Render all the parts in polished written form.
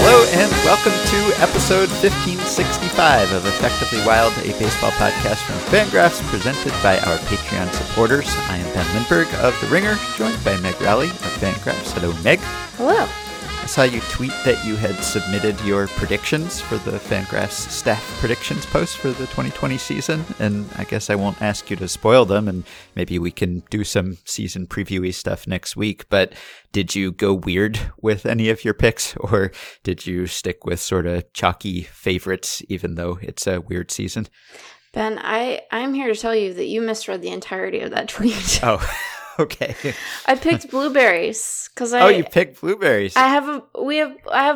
Hello and welcome to episode 1565 of Effectively Wild, a baseball podcast from Fangraphs presented by our Patreon supporters. I am Ben Lindbergh of The Ringer, joined by Meg Rowley of Fangraphs. Hello, Meg. Hello. I saw you tweet that you had submitted your predictions for the Fangraphs staff predictions post for the 2020 season, and I guess I won't ask you to spoil them, and maybe we can do some season preview-y stuff next week, but did you go weird with any of your picks, or did you stick with sort of chalky favorites, even though it's a weird season? Ben, I'm here to tell you that you misread the entirety of that tweet. Oh, okay. I picked blueberries because I. Oh, you picked blueberries. I have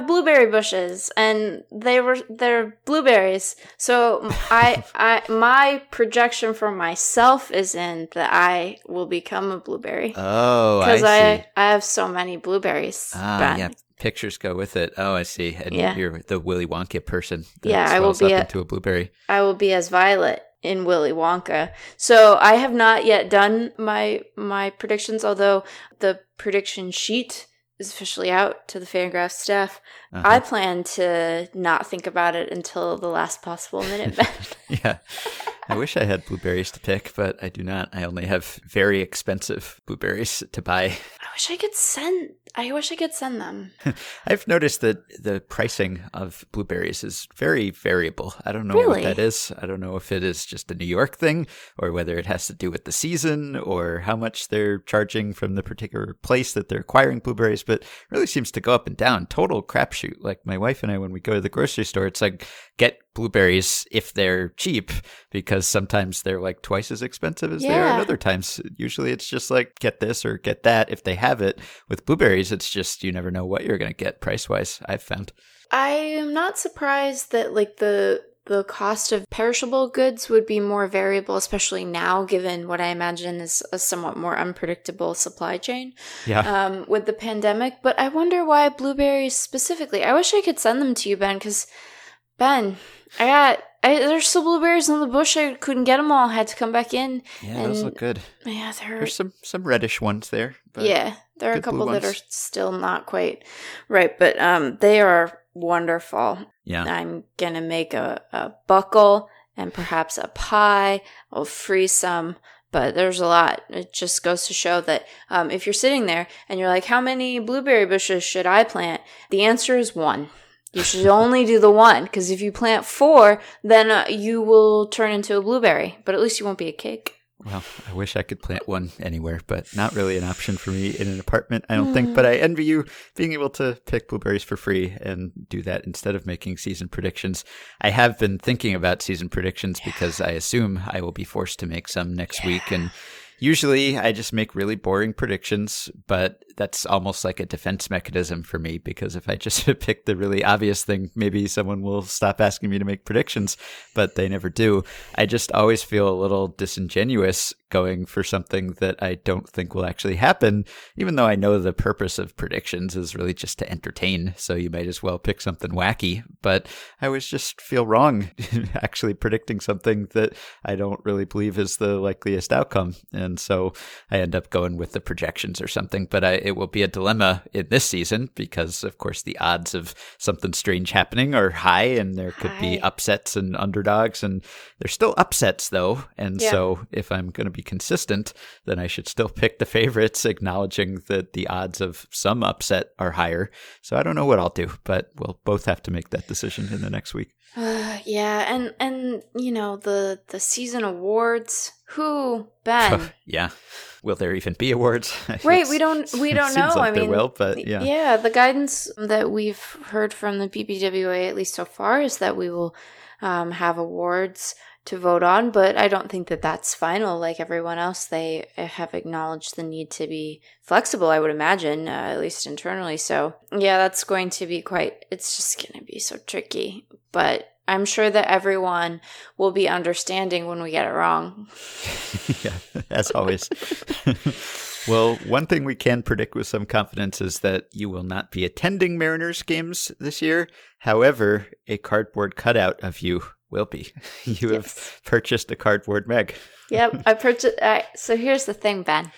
blueberry bushes, and they're blueberries. So my projection for myself is in that I will become a blueberry. Oh, I see. Because I have so many blueberries. Ah, yeah. Pictures go with it. Oh, I see. And you're the Willy Wonka person. Yeah, I will be into a blueberry. I will be as Violet in Willy Wonka. So I have not yet done my predictions, although the prediction sheet is officially out to the Fangraphs staff. Uh-huh. I plan to not think about it until the last possible minute. Yeah. I wish I had blueberries to pick, but I do not. I only have very expensive blueberries to buy. I wish I could send them. I've noticed that the pricing of blueberries is very variable. I don't know what that is. I don't know if it is just a New York thing or whether it has to do with the season or how much they're charging from the particular place that they're acquiring blueberries, but it really seems to go up and down. Total crapshoot. Like my wife and I, when we go to the grocery store, it's like, get blueberries if they're cheap, because sometimes they're like twice as expensive as they are at other times. Usually it's just like, get this or get that if they have it. With blueberries, it's just you never know what you're going to get price-wise, I've found. I am not surprised that like the cost of perishable goods would be more variable, especially now, given what I imagine is a somewhat more unpredictable supply chain with the pandemic. But I wonder why blueberries specifically. I wish I could send them to you, Ben, because Ben, there's still blueberries on the bush. I couldn't get them all. I had to come back in. Yeah, those look good. Yeah, there's some reddish ones there. But yeah, there are a couple that are still not quite right, but they are wonderful. Yeah, I'm gonna make a buckle and perhaps a pie. I'll freeze some. But there's a lot. It just goes to show that if you're sitting there and you're like, how many blueberry bushes should I plant? The answer is one. You should only do the one, because if you plant four, then you will turn into a blueberry. But at least you won't be a cake. Well, I wish I could plant one anywhere, but not really an option for me in an apartment, I don't think. But I envy you being able to pick blueberries for free and do that instead of making season predictions. I have been thinking about season predictions because I assume I will be forced to make some next week. And usually I just make really boring predictions, but that's almost like a defense mechanism for me, because if I just pick the really obvious thing, maybe someone will stop asking me to make predictions, but they never do. I just always feel a little disingenuous going for something that I don't think will actually happen, even though I know the purpose of predictions is really just to entertain, so you might as well pick something wacky. But I always just feel wrong actually predicting something that I don't really believe is the likeliest outcome, and so I end up going with the projections or something. But it will be a dilemma in this season because, of course, the odds of something strange happening are high, and there could be upsets and underdogs, and there's still upsets, though. And so if I'm going to be consistent, then I should still pick the favorites, acknowledging that the odds of some upset are higher. So I don't know what I'll do, but we'll both have to make that decision in the next week. And you know, the season awards. Who, Ben? Yeah. Will there even be awards? Right. We don't know. Like I mean, there will, but yeah. The guidance that we've heard from the BBWA, at least so far, is that we will have awards to vote on, but I don't think that that's final. Like everyone else, they have acknowledged the need to be flexible, I would imagine, at least internally. So yeah, that's going to be it's just going to be so tricky, but I'm sure that everyone will be understanding when we get it wrong. Yeah, as always. Well, one thing we can predict with some confidence is that you will not be attending Mariners games this year. However, a cardboard cutout of you Wilpy, you have purchased a cardboard Meg. Yep, I purchased. So here's the thing, Ben.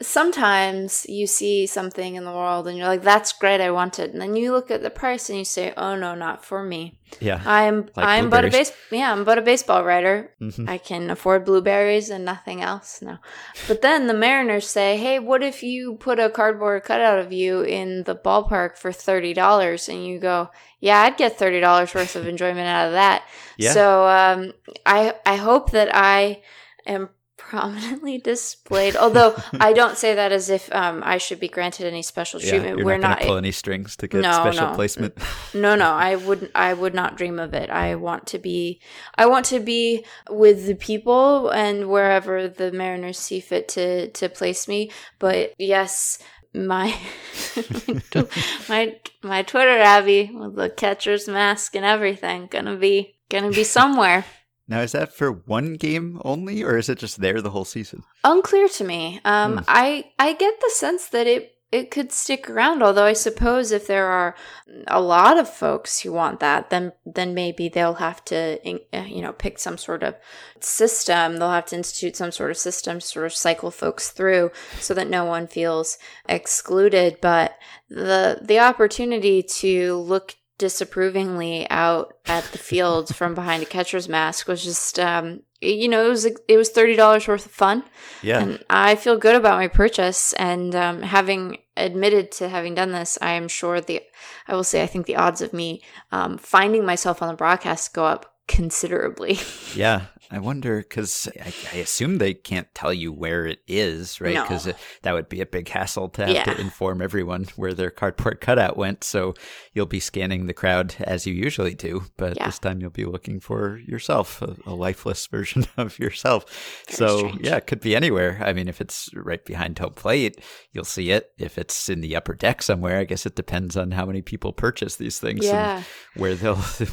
Sometimes you see something in the world and you're like, "That's great, I want it," and then you look at the price and you say, "Oh no, not for me." Yeah, I'm but a baseball writer. Mm-hmm. I can afford blueberries and nothing else. No, but then the Mariners say, "Hey, what if you put a cardboard cutout of you in the ballpark for $30?" And you go, "Yeah, I'd get $30 worth of enjoyment out of that." Yeah. So I hope that I am prominently displayed, although I don't say that as if I should be granted any special treatment. We're not gonna pull any strings to get special placement. No, I would not dream of it. I want to be with the people and wherever the Mariners see fit to place me. But yes, my Twitter Abby with the catcher's mask and everything gonna be somewhere. Now, is that for one game only, or is it just there the whole season? Unclear to me. I get the sense that it could stick around, although I suppose if there are a lot of folks who want that, then maybe they'll have to pick some sort of system. They'll have to institute some sort of system to sort of cycle folks through so that no one feels excluded. But the opportunity to look disapprovingly out at the field from behind a catcher's mask was just it was $30 worth of fun. Yeah, and I feel good about my purchase, and having admitted to having done this, I am sure I think the odds of me finding myself on the broadcast go up considerably. Yeah, I wonder, because I assume they can't tell you where it is, right? Because that would be a big hassle to have to inform everyone where their cardboard cutout went. So you'll be scanning the crowd as you usually do, but this time you'll be looking for yourself, a lifeless version of yourself. Very strange. Yeah, it could be anywhere. I mean, if it's right behind home plate, you'll see it. If it's in the upper deck somewhere, I guess it depends on how many people purchase these things and where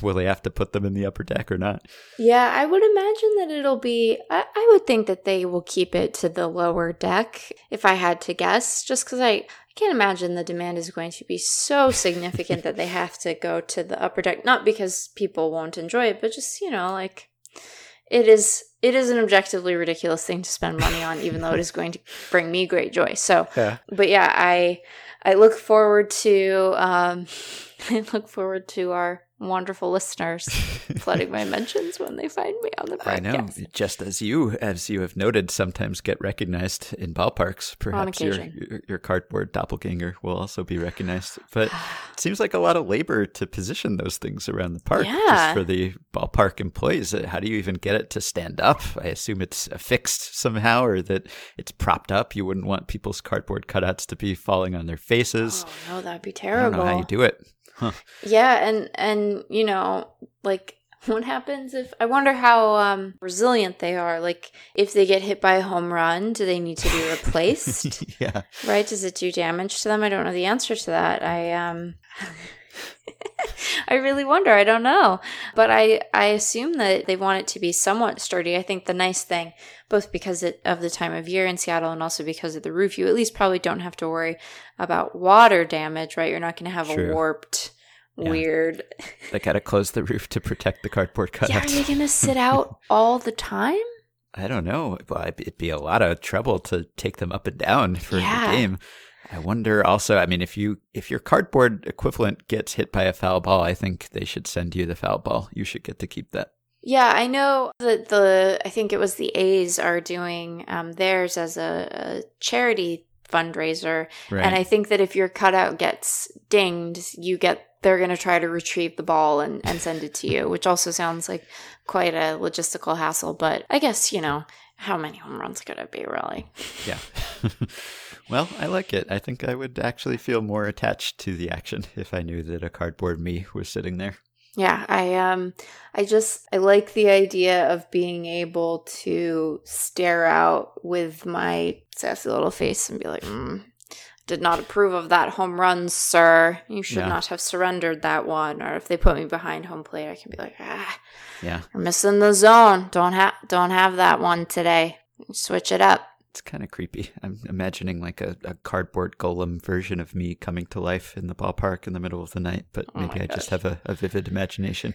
will they have to put them in the upper deck or not. Yeah, I would imagine that it'll be, I would think that they will keep it to the lower deck if I had to guess, just because I can't imagine the demand is going to be so significant that they have to go to the upper deck, not because people won't enjoy it, but just, it is an objectively ridiculous thing to spend money on, even though it is going to bring me great joy. So, I look forward to our wonderful listeners flooding my mentions when they find me on the podcast. I know, just as you have noted, sometimes get recognized in ballparks. Perhaps your cardboard doppelganger will also be recognized. But it seems like a lot of labor to position those things around the park just for the ballpark employees. How do you even get it to stand up? I assume it's affixed somehow, or that it's propped up. You wouldn't want people's cardboard cutouts to be falling on their faces. Oh, no, that'd be terrible. I don't know how you do it. Huh. Yeah, and what happens if I wonder how resilient they are. Like, if they get hit by a home run, do they need to be replaced? Yeah, right. Does it do damage to them? I don't know the answer to that. I really wonder. I don't know, but I assume that they want it to be somewhat sturdy. I think the nice thing, both because of the time of year in Seattle and also because of the roof, you at least probably don't have to worry about water damage, right? You're not going to have a warped, weird. They got to close the roof to protect the cardboard cutouts. Yeah, are they going to sit out all the time? I don't know. Well, it'd be a lot of trouble to take them up and down for the game. I wonder also, I mean, if your cardboard equivalent gets hit by a foul ball, I think they should send you the foul ball. You should get to keep that. Yeah, I know that I think it was the A's are doing theirs as a charity fundraiser. Right. And I think that if your cutout gets dinged, they're going to try to retrieve the ball and send it to you, which also sounds like quite a logistical hassle. But I guess, how many home runs could it be, really? Yeah. Well, I like it. I think I would actually feel more attached to the action if I knew that a cardboard me was sitting there. Yeah, I like the idea of being able to stare out with my sassy little face and be like, did not approve of that home run, sir. You should not have surrendered that one. Or if they put me behind home plate, I can be like, we're missing the zone. Don't have that one today. Switch it up. It's kind of creepy. I'm imagining like a cardboard golem version of me coming to life in the ballpark in the middle of the night, but just have a vivid imagination.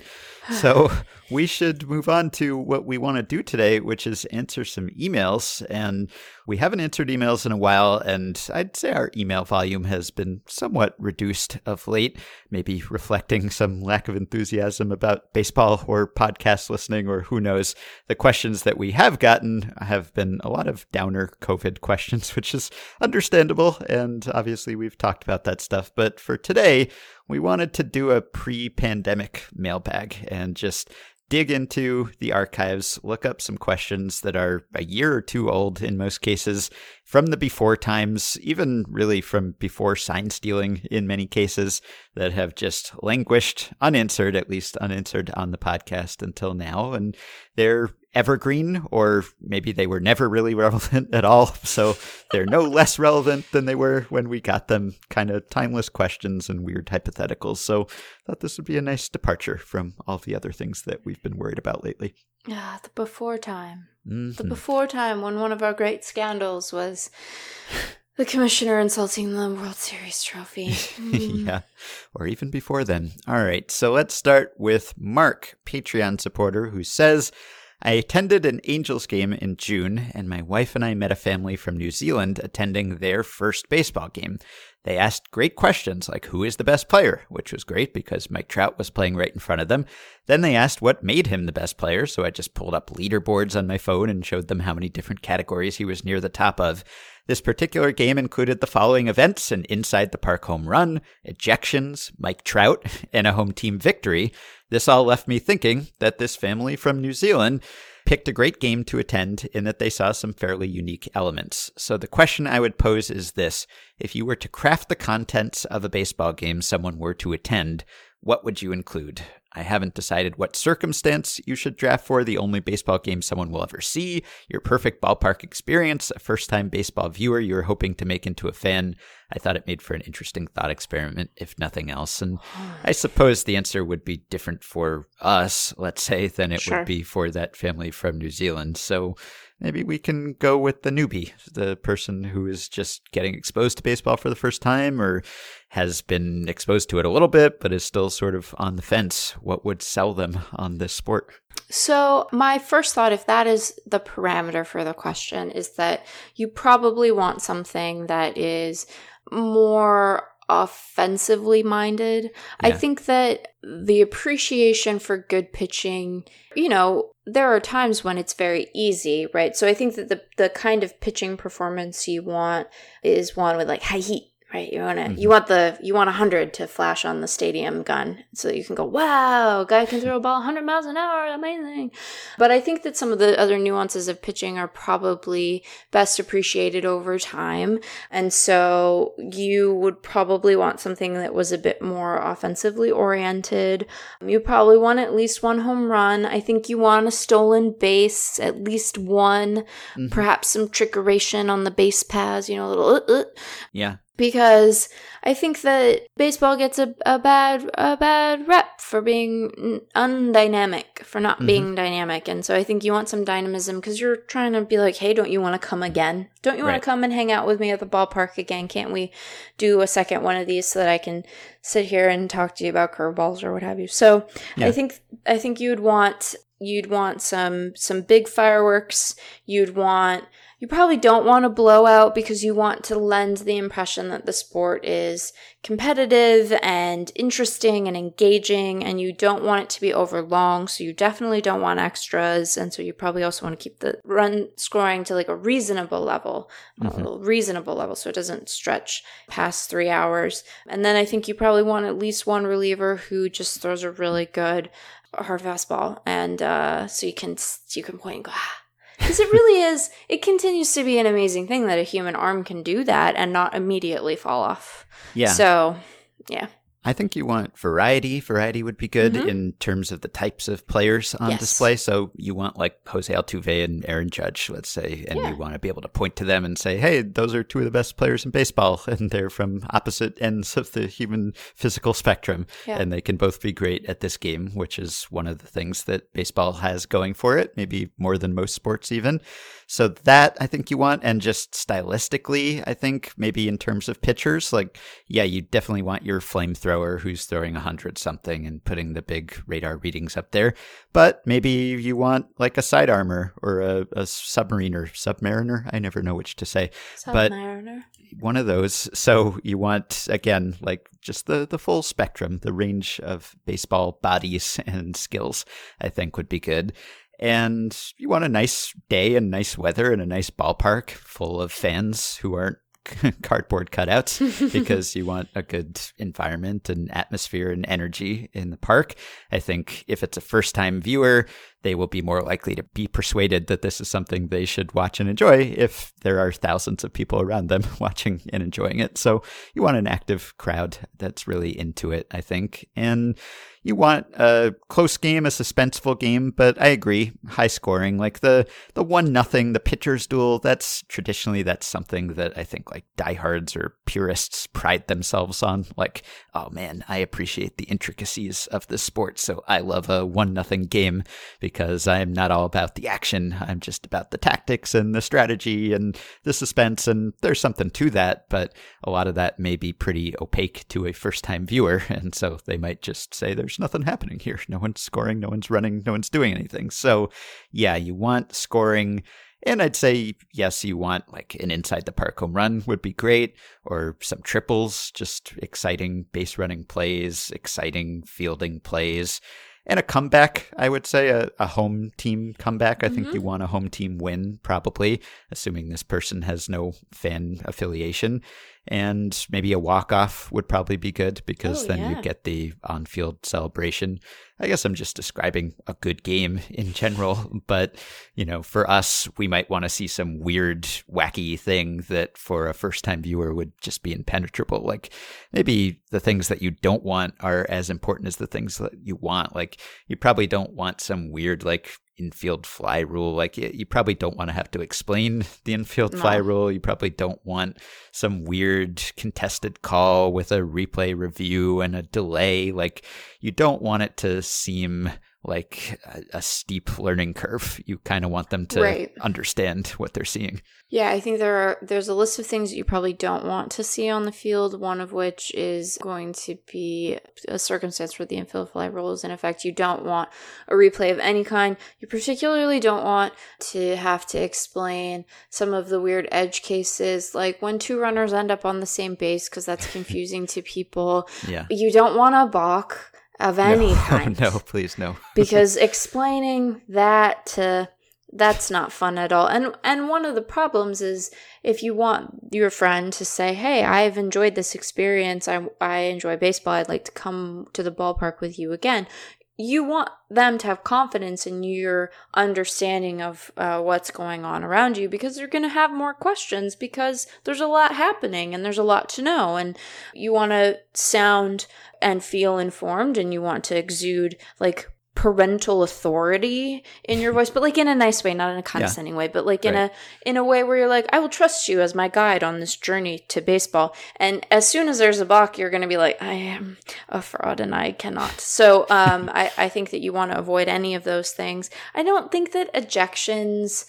So we should move on to what we want to do today, which is answer some emails. And we haven't answered emails in a while, and I'd say our email volume has been somewhat reduced of late, maybe reflecting some lack of enthusiasm about baseball or podcast listening, or who knows. The questions that we have gotten have been a lot of downer COVID questions, which is understandable, and obviously we've talked about that stuff. But for today, we wanted to do a pre-pandemic mailbag and just dig into the archives, look up some questions that are a year or two old in most cases, from the before times, even really from before sign stealing in many cases, that have just languished unanswered, at least unanswered on the podcast until now. And they're evergreen, or maybe they were never really relevant at all, so they're no less relevant than they were when we got them. Kind of timeless questions and weird hypotheticals. So I thought this would be a nice departure from all the other things that we've been worried about lately. Ah, the before time. Mm-hmm. The before time, when one of our great scandals was the commissioner insulting the World Series trophy. Yeah, or even before then. All right, so let's start with Mark, Patreon supporter, who says, I attended an Angels game in June, and my wife and I met a family from New Zealand attending their first baseball game. They asked great questions like, who is the best player? Which was great because Mike Trout was playing right in front of them. Then they asked what made him the best player, so I just pulled up leaderboards on my phone and showed them how many different categories he was near the top of. This particular game included the following events: an inside the park home run, ejections, Mike Trout, and a home team victory. This all left me thinking that this family from New Zealand picked a great game to attend in that they saw some fairly unique elements. So the question I would pose is this: if you were to craft the contents of a baseball game someone were to attend, what would you include? I haven't decided what circumstance you should draft for, the only baseball game someone will ever see, your perfect ballpark experience, a first-time baseball viewer you're hoping to make into a fan. I thought it made for an interesting thought experiment, if nothing else. And I suppose the answer would be different for us, let's say, than it would be for that family from New Zealand. So maybe we can go with the newbie, the person who is just getting exposed to baseball for the first time, or has been exposed to it a little bit, but is still sort of on the fence. What would sell them on this sport? So my first thought, if that is the parameter for the question, is that you probably want something that is more offensively minded. Yeah. I think that the appreciation for good pitching, you know, there are times when it's very easy, right? So I think that the kind of pitching performance you want is one with like high heat, right? You want 100 to flash on the stadium gun so that you can go, wow, guy can throw a ball 100 miles an hour, amazing. But I think that some of the other nuances of pitching are probably best appreciated over time. And so you would probably want something that was a bit more offensively oriented. You probably want at least one home run. I think you want a stolen base, at least one, perhaps some trickeration on the base paths, you know, a little Yeah. Because I think that baseball gets a bad rep for being undynamic, for not being dynamic. And so I think you want some dynamism, because you're trying to be like, hey, don't you want to come again? Don't you want to come and hang out with me at the ballpark again? Can't we do a second one of these so that I can sit here and talk to you about curveballs or what have you? So yeah. I think you'd want some big fireworks. You probably don't want a blowout, because you want to lend the impression that the sport is competitive and interesting and engaging, and you don't want it to be over long, so you definitely don't want extras, and so you probably also want to keep the run scoring to like a reasonable level, so it doesn't stretch past 3 hours. And then I think you probably want at least one reliever who just throws a really good hard fastball, and so you can point and go, ah. Because it really is, it continues to be an amazing thing that a human arm can do that and not immediately fall off. Yeah. So, yeah. I think you want variety. Variety would be good in terms of the types of players on display. So you want like Jose Altuve and Aaron Judge, let's say, and you want to be able to point to them and say, hey, those are two of the best players in baseball, and they're from opposite ends of the human physical spectrum, and they can both be great at this game, which is one of the things that baseball has going for it, maybe more than most sports even. So that I think you want. And just stylistically, I think maybe in terms of pitchers, like, yeah, you definitely want your flamethrower who's throwing 100 something and putting the big radar readings up there. But maybe you want like a side armor or a submariner. I never know which to say. Submariner. But one of those. So you want, again, like just the full spectrum, the range of baseball bodies and skills, I think would be good. And you want a nice day and nice weather and a nice ballpark full of fans who aren't cardboard cutouts, because you want a good environment and atmosphere and energy in the park. I think if it's a first-time viewer, they will be more likely to be persuaded that this is something they should watch and enjoy if there are thousands of people around them watching and enjoying it. So you want an active crowd that's really into it, I think. And you want a close game, a suspenseful game, but I agree, high scoring, like the 1-0, the pitcher's duel, that's something that I think like diehards or purists pride themselves on. Like, oh man, I appreciate the intricacies of this sport, so I love a 1-0 game because I'm not all about the action. I'm just about the tactics and the strategy and the suspense, and there's something to that, but a lot of that may be pretty opaque to a first-time viewer, and so they might just say there's nothing happening here. No one's scoring, no one's running, no one's doing anything. So yeah, you want scoring. And I'd say, yes, you want like an inside the park home run would be great, or some triples, just exciting base running plays, exciting fielding plays. And a comeback, I would say, a home team comeback. I think you want a home team win, probably, assuming this person has no fan affiliation. And maybe a walk-off would probably be good, because you get the on-field celebration. I guess I'm just describing a good game in general, but, you know, for us, we might want to see some weird, wacky thing that for a first-time viewer would just be impenetrable. Like, maybe the things that you don't want are as important as the things that you want. Like, you probably don't want some weird, like, infield fly rule. Like, you probably don't want to have to explain the infield fly rule. You probably don't want some weird contested call with a replay review and a delay. Like, you don't want it to seem like a steep learning curve. You kind of want them to understand what they're seeing. Yeah, I think there's a list of things that you probably don't want to see on the field, one of which is going to be a circumstance where the infield fly rule is in effect. You don't want a replay of any kind. You particularly don't want to have to explain some of the weird edge cases, like when two runners end up on the same base, because that's confusing to people. Yeah. You don't want a balk of any kind. No, please, no. Because explaining that that's not fun at all. And one of the problems is if you want your friend to say, hey, I've enjoyed this experience. I enjoy baseball. I'd like to come to the ballpark with you again. You want them to have confidence in your understanding of what's going on around you, because they're going to have more questions, because there's a lot happening and there's a lot to know, and you want to sound and feel informed, and you want to exude like parental authority in your voice, but like in a nice way, not in a condescending way, but like in a way where you're like, I will trust you as my guide on this journey to baseball. And as soon as there's a balk, you're going to be like, I am a fraud and I cannot. So I think that you want to avoid any of those things. I don't think that ejections,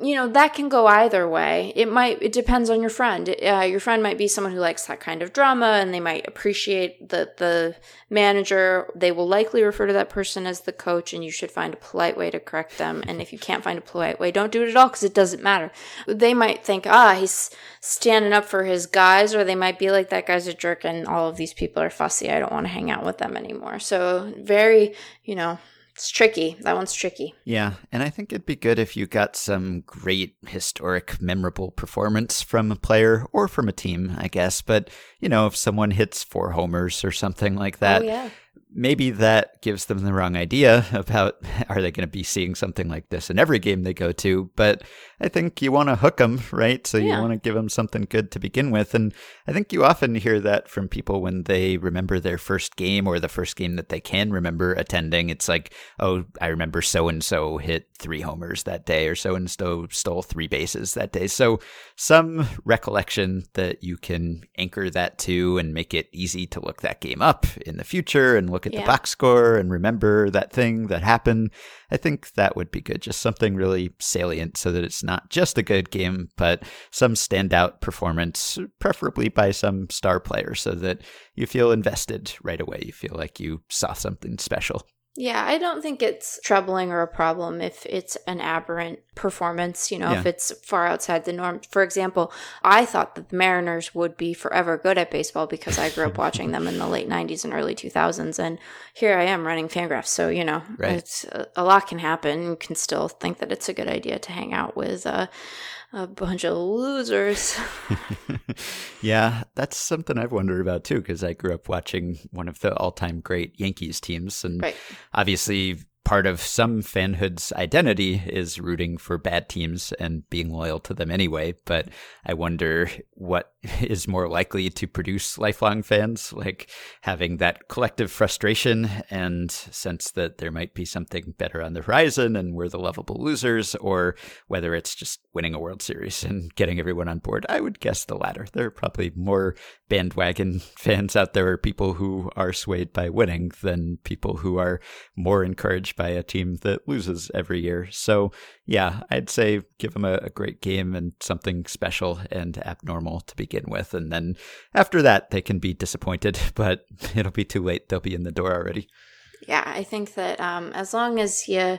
you know, that can go either way. It depends on your friend. Your friend might be someone who likes that kind of drama, and they might appreciate the manager. They will likely refer to that person as the coach, and you should find a polite way to correct them. And if you can't find a polite way, don't do it at all, because it doesn't matter. They might think, he's standing up for his guys, or they might be like, that guy's a jerk and all of these people are fussy. I don't want to hang out with them anymore. So very, you know, it's tricky. That one's tricky. Yeah. And I think it'd be good if you got some great historic, memorable performance from a player or from a team, I guess. But, you know, if someone hits 4 homers or something like that, maybe that gives them the wrong idea about, are they going to be seeing something like this in every game they go to? But I think you want to hook them, right? So you want to give them something good to begin with. And I think you often hear that from people when they remember their first game, or the first game that they can remember attending. It's like, oh, I remember so-and-so hit 3 homers that day, or so-and-so stole 3 bases that day. So some recollection that you can anchor that to and make it easy to look that game up in the future and look at the box score and remember that thing that happened. I think that would be good. Just something really salient so that it's not just a good game, but some standout performance, preferably by some star player, so that you feel invested right away. You feel like you saw something special. Yeah, I don't think it's troubling or a problem if it's an aberrant performance, you know, if it's far outside the norm. For example, I thought that the Mariners would be forever good at baseball because I grew up watching them in the late 90s and early 2000s. And here I am running Fangraphs. So, you know, it's, a lot can happen. You can still think that it's a good idea to hang out with a bunch of losers. Yeah, that's something I've wondered about too, because I grew up watching one of the all-time great Yankees teams. And obviously part of some fanhood's identity is rooting for bad teams and being loyal to them anyway. But I wonder what is more likely to produce lifelong fans, like having that collective frustration and sense that there might be something better on the horizon and we're the lovable losers, or whether it's just winning a World Series and getting everyone on board. I would guess the latter. There are probably more bandwagon fans out there, or people who are swayed by winning, than people who are more encouraged by a team that loses every year. So yeah, I'd say give them a great game and something special and abnormal to begin with. And then after that, they can be disappointed, but it'll be too late. They'll be in the door already. Yeah, I think that as long as you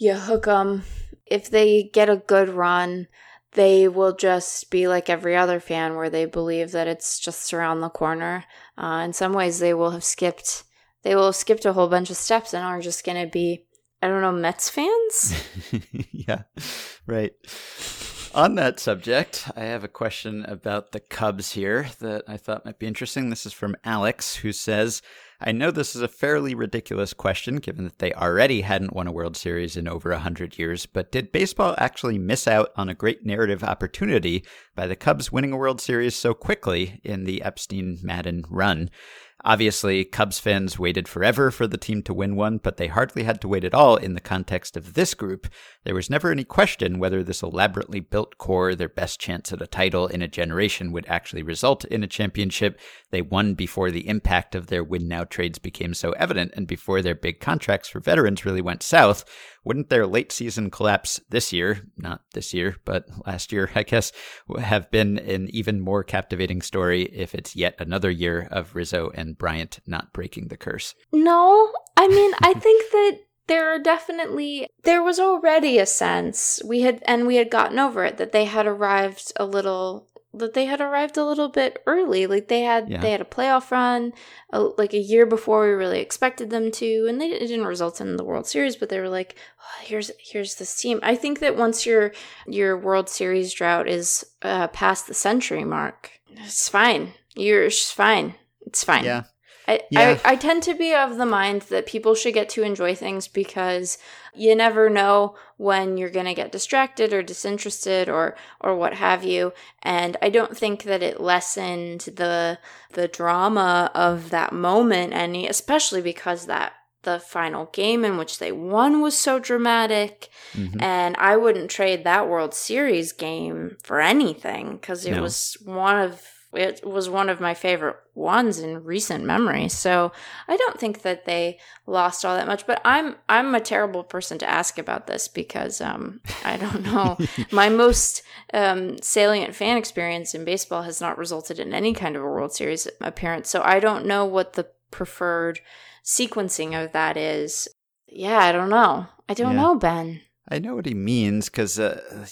hook them, if they get a good run, they will just be like every other fan where they believe that it's just around the corner. In some ways, they will have skipped a whole bunch of steps and are just going to be, I don't know, Mets fans? Yeah, right. On that subject, I have a question about the Cubs here that I thought might be interesting. This is from Alex, who says, I know this is a fairly ridiculous question, given that they already hadn't won a World Series in over 100 years, but did baseball actually miss out on a great narrative opportunity by the Cubs winning a World Series so quickly in the Epstein-Madden run? Obviously, Cubs fans waited forever for the team to win one, but they hardly had to wait at all in the context of this group. There was never any question whether this elaborately built core, their best chance at a title in a generation, would actually result in a championship. They won before the impact of their win-now trades became so evident and before their big contracts for veterans really went south. Wouldn't their late season collapse this year, not this year, but last year, I guess, have been an even more captivating story if it's yet another year of Rizzo and Bryant not breaking the curse? No, I mean, I think that there was already a sense we had gotten over it that they had arrived a little bit early. Like they had a playoff run like a year before we really expected them to, and it didn't result in the World Series, but they were like, oh, here's this team. I think that once your World Series drought is past the century mark, it's fine. You're fine. It's fine. Yeah. I tend to be of the mind that people should get to enjoy things because you never know when you're going to get distracted or disinterested or what have you. And I don't think that it lessened the drama of that moment any, especially because the final game in which they won was so dramatic. Mm-hmm. And I wouldn't trade that World Series game for anything because it was one of my favorite ones in recent memory. So I don't think that they lost all that much, but I'm a terrible person to ask about this because I don't know. My most salient fan experience in baseball has not resulted in any kind of a World Series appearance. So I don't know what the preferred sequencing of that is. Yeah, I don't know. I don't know, Ben. I know what he means because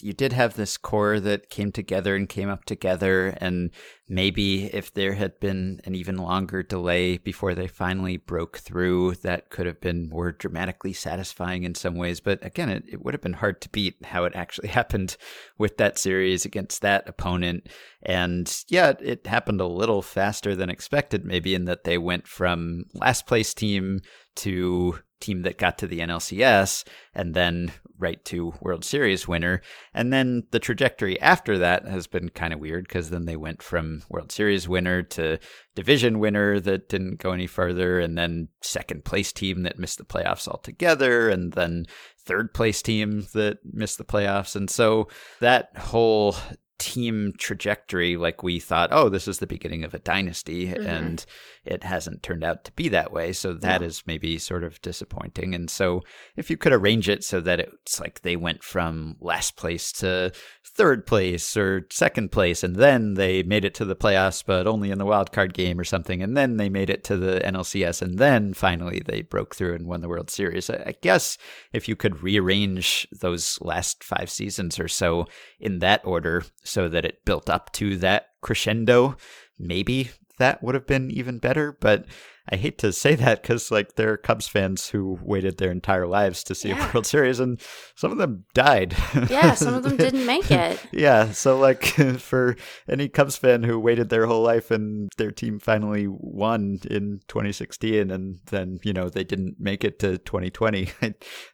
you did have this core that came together and came up together, and maybe if there had been an even longer delay before they finally broke through, that could have been more dramatically satisfying in some ways. But again, it would have been hard to beat how it actually happened with that series against that opponent. And yeah, it happened a little faster than expected, maybe, in that they went from last place team to team that got to the NLCS and then right to World Series winner. And then the trajectory after that has been kind of weird because then they went from World Series winner to division winner that didn't go any further, and then second place team that missed the playoffs altogether, and then third place team that missed the playoffs. And so that whole team trajectory, like we thought, oh, this is the beginning of a dynasty, mm-hmm. and it hasn't turned out to be that way. So that is maybe sort of disappointing. And so if you could arrange it so that it's like they went from last place to third place or second place, and then they made it to the playoffs, but only in the wild card game or something, and then they made it to the NLCS, and then finally they broke through and won the World Series. I guess if you could rearrange those last 5 seasons or so in that order so that it built up to that crescendo, maybe that would have been even better. But I hate to say that because, like, there are Cubs fans who waited their entire lives to see a World Series, and some of them died. Yeah, some of them didn't make it. Yeah, so, like, for any Cubs fan who waited their whole life and their team finally won in 2016 and then, you know, they didn't make it to 2020,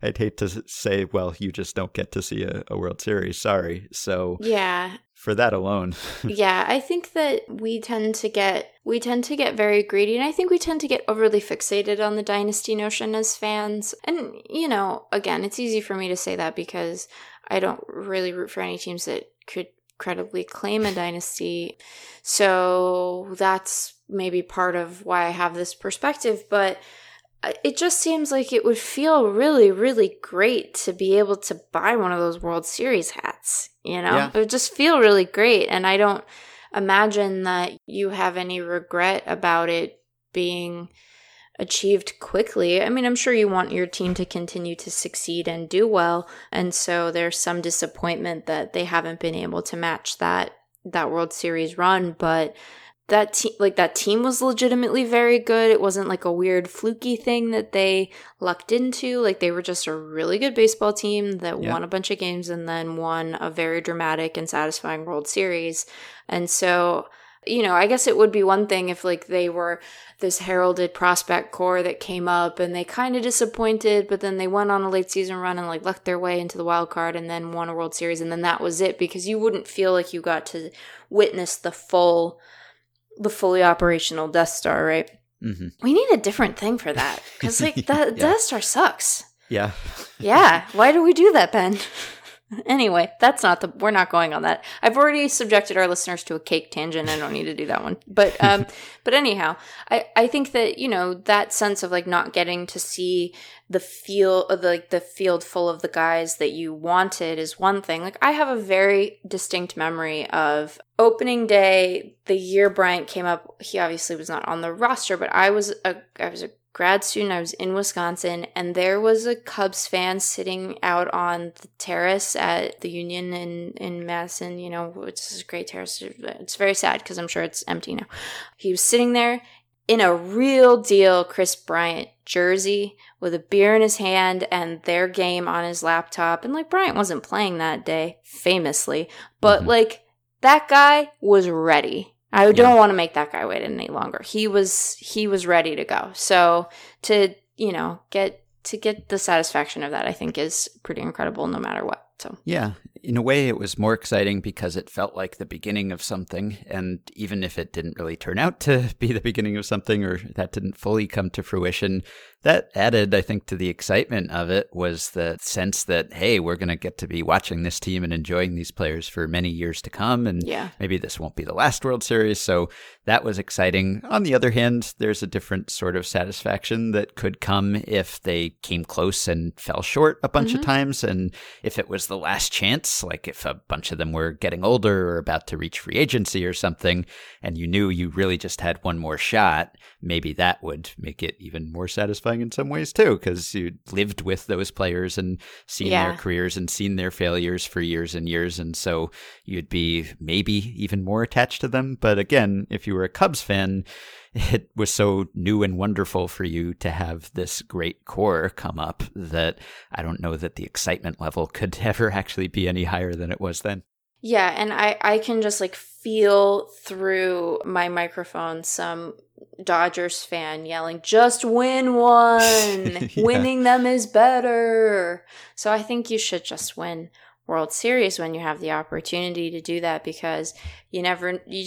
I'd hate to say, well, you just don't get to see a World Series. Sorry. So yeah. For that alone. Yeah, I think that we tend to get very greedy, and I think we tend to get overly fixated on the dynasty notion as fans. And, you know, again, it's easy for me to say that because I don't really root for any teams that could credibly claim a dynasty. So that's maybe part of why I have this perspective, but it just seems like it would feel really, really great to be able to buy one of those World Series hats, you know? Yeah. It would just feel really great, and I don't imagine that you have any regret about it being achieved quickly. I mean, I'm sure you want your team to continue to succeed and do well, and so there's some disappointment that they haven't been able to match that World Series run, but that team was legitimately very good. It wasn't like a weird fluky thing that they lucked into. Like, they were just a really good baseball team that won a bunch of games and then won a very dramatic and satisfying World Series. And so, you know, I guess it would be one thing if, like, they were this heralded prospect core that came up and they kind of disappointed, but then they went on a late season run and, like, lucked their way into the wild card and then won a World Series, and then that was it, because you wouldn't feel like you got to witness the fully operational Death Star, right? Mm-hmm. We need a different thing for that, because, like, that Death Star sucks. Yeah. Yeah. Why do we do that, Ben? Anyway, we're not going on that. I've already subjected our listeners to a cake tangent. I don't need to do that one. But but anyhow, I think that, you know, that sense of, like, not getting to see the field full of the guys that you wanted is one thing. Like, I have a very distinct memory of opening day, the year Bryant came up. He obviously was not on the roster, but I was a grad student. I was in Wisconsin, and there was a Cubs fan sitting out on the terrace at the Union in Madison, you know, which is a great terrace. It's very sad because I'm sure it's empty now. He was sitting there in a real deal Chris Bryant jersey with a beer in his hand and their game on his laptop. And, like, Bryant wasn't playing that day, famously, but mm-hmm. like, that guy was ready. I don't want to make that guy wait any longer. He was ready to go. So to, you know, get the satisfaction of that, I think, is pretty incredible no matter what. So yeah, in a way it was more exciting because it felt like the beginning of something. And even if it didn't really turn out to be the beginning of something, or that didn't fully come to fruition, that added, I think, to the excitement of it was the sense that, hey, we're going to get to be watching this team and enjoying these players for many years to come. And maybe this won't be the last World Series. So that was exciting. On the other hand, there's a different sort of satisfaction that could come if they came close and fell short a bunch mm-hmm. of times. And if it was the last chance, like if a bunch of them were getting older or about to reach free agency or something, and you knew you really just had one more shot, maybe that would make it even more satisfying in some ways too, because you lived with those players and seen their careers and seen their failures for years and years, and so you'd be maybe even more attached to them. But again, if you were a Cubs fan, it was so new and wonderful for you to have this great core come up that I don't know that the excitement level could ever actually be any higher than it was then. Yeah, and I can just, like, feel through my microphone some Dodgers fan yelling, just win one. Winning them is better. So I think you should just win World Series when you have the opportunity to do that, because you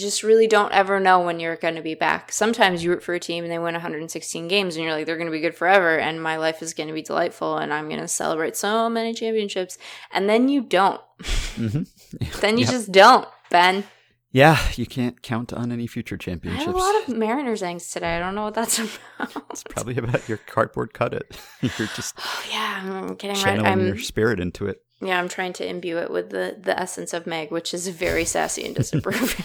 just really don't ever know when you're going to be back. Sometimes you root for a team and they win 116 games and you're like, they're going to be good forever and my life is going to be delightful and I'm going to celebrate so many championships. And then you don't. Mm-hmm. Then you just don't. Ben. Yeah, you can't count on any future championships. I had a lot of Mariners angst today. I don't know what that's about. It's probably about your cardboard cut it. You're just I'm getting channeling your spirit into it. Yeah, I'm trying to imbue it with the essence of Meg, which is very sassy and disapproving.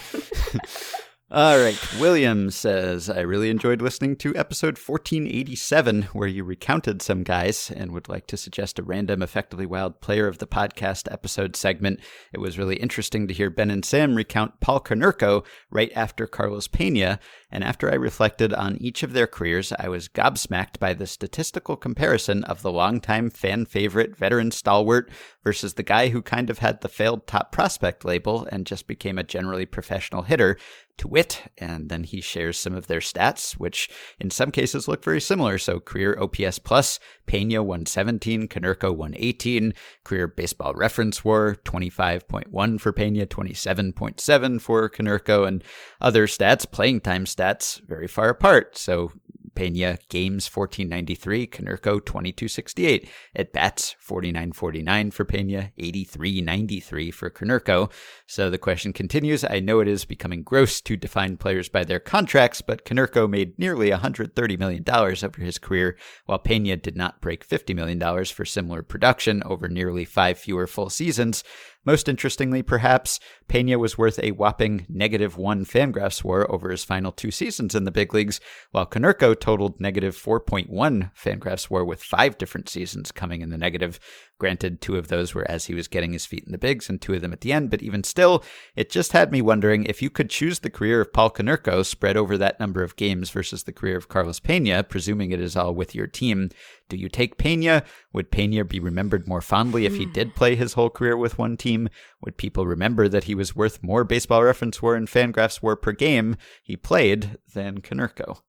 All right. William says, I really enjoyed listening to episode 1487, where you recounted some guys, and would like to suggest a random Effectively Wild Player of the Podcast episode segment. It was really interesting to hear Ben and Sam recount Paul Konerko right after Carlos Peña, and after I reflected on each of their careers, I was gobsmacked by the statistical comparison of the longtime fan favorite veteran stalwart versus the guy who kind of had the failed top prospect label and just became a generally professional hitter. To wit, and then he shares some of their stats, which in some cases look very similar. So career OPS plus, Peña 117, Konerko 118, career baseball reference WAR 25.1 for Peña, 27.7 for Konerko, and other stats, playing time stats, very far apart. So Peña games 1493, Konerko 2268, at bats 4949 for Peña, 8393 for Konerko. So the question continues. I know it is becoming gross to define players by their contracts, but Konerko made nearly $130 million over his career, while Peña did not break $50 million for similar production over nearly 5 fewer full seasons. Most interestingly, perhaps, Peña was worth a whopping -1 Fangraphs WAR over his final 2 seasons in the big leagues, while Konerko totaled -4.1 Fangraphs WAR with 5 different seasons coming in the negative. Granted, 2 of those were as he was getting his feet in the bigs and 2 of them at the end, but even still, it just had me wondering if you could choose the career of Paul Konerko spread over that number of games versus the career of Carlos Peña, presuming it is all with your team. Do you take Peña? Would Peña be remembered more fondly if he did play his whole career with one team? Would people remember that he was worth more baseball reference WAR and Fangraphs WAR per game he played than Konerko?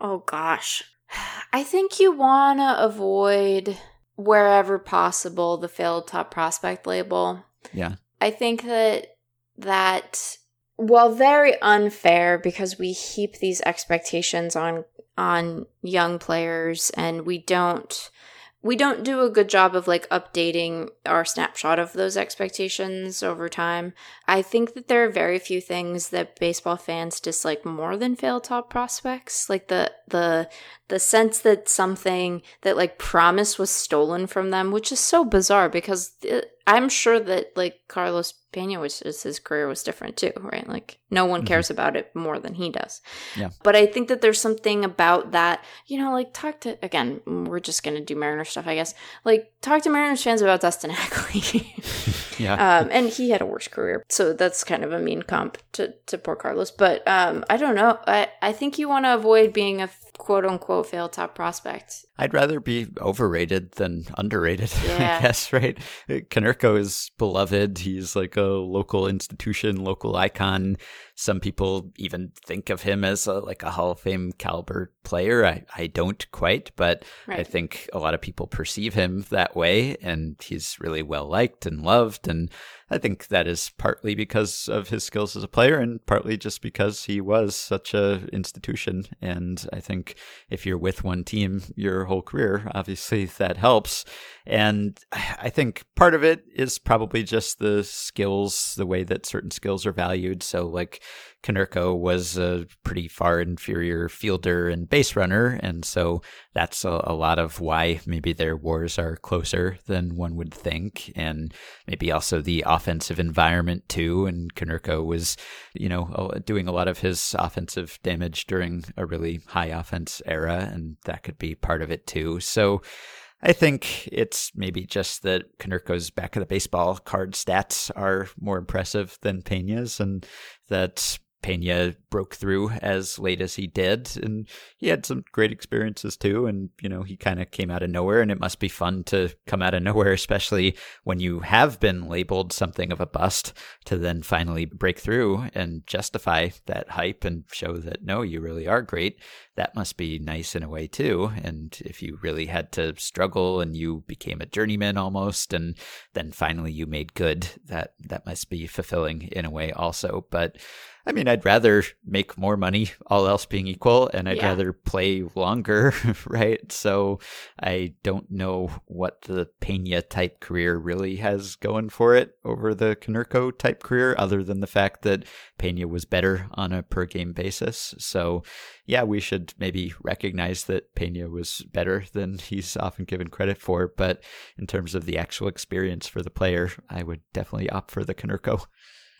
Oh gosh. I think you want to avoid, wherever possible, the failed top prospect label. Yeah. I think that while very unfair, because we heap these expectations on young players, and we don't do a good job of like updating our snapshot of those expectations over time. I think that there are very few things that baseball fans dislike more than failed top prospects. Like the sense that something that like promise was stolen from them, which is so bizarre because I'm sure that like Carlos Peña, his career was different too, right? Like no one cares about it more than he does. Yeah. But I think that there's something about that, you know, like we're just going to do Mariners stuff, I guess. Like talk to Mariners fans about Dustin Ackley. Yeah. And he had a worse career. So that's kind of a mean comp to poor Carlos. But I don't know. I think you want to avoid being a quote unquote failed top prospect. I'd rather be overrated than underrated, yeah. I guess, right? Konerko is beloved. He's like a local institution, local icon. Some people even think of him as a Hall of Fame caliber player. I don't quite, but right. I think a lot of people perceive him that way, and he's really well liked and loved, and I think that is partly because of his skills as a player and partly just because he was such a institution. And I think if you're with one team your whole career, obviously that helps. And I think part of it is probably just the skills, the way that certain skills are valued. So like Konerko was a pretty far inferior fielder and base runner, and so that's a lot of why maybe their WARs are closer than one would think, and maybe also the offensive environment too. And Konerko was, you know, doing a lot of his offensive damage during a really high offense era, and that could be part of it too. So I think it's maybe just that Konerko's back of the baseball card stats are more impressive than Peña's, and that Peña broke through as late as he did, and he had some great experiences too, and you know, he kind of came out of nowhere, and it must be fun to come out of nowhere, especially when you have been labeled something of a bust, to then finally break through and justify that hype and show that no, you really are great. That must be nice in a way too. And if you really had to struggle and you became a journeyman almost, and then finally you made good, that must be fulfilling in a way also. But I mean, I'd rather make more money, all else being equal, and I'd rather play longer, right? So I don't know what the Peña-type career really has going for it over the Konerko-type career, other than the fact that Peña was better on a per-game basis. So, yeah, we should maybe recognize that Peña was better than he's often given credit for, but in terms of the actual experience for the player, I would definitely opt for the Konerko.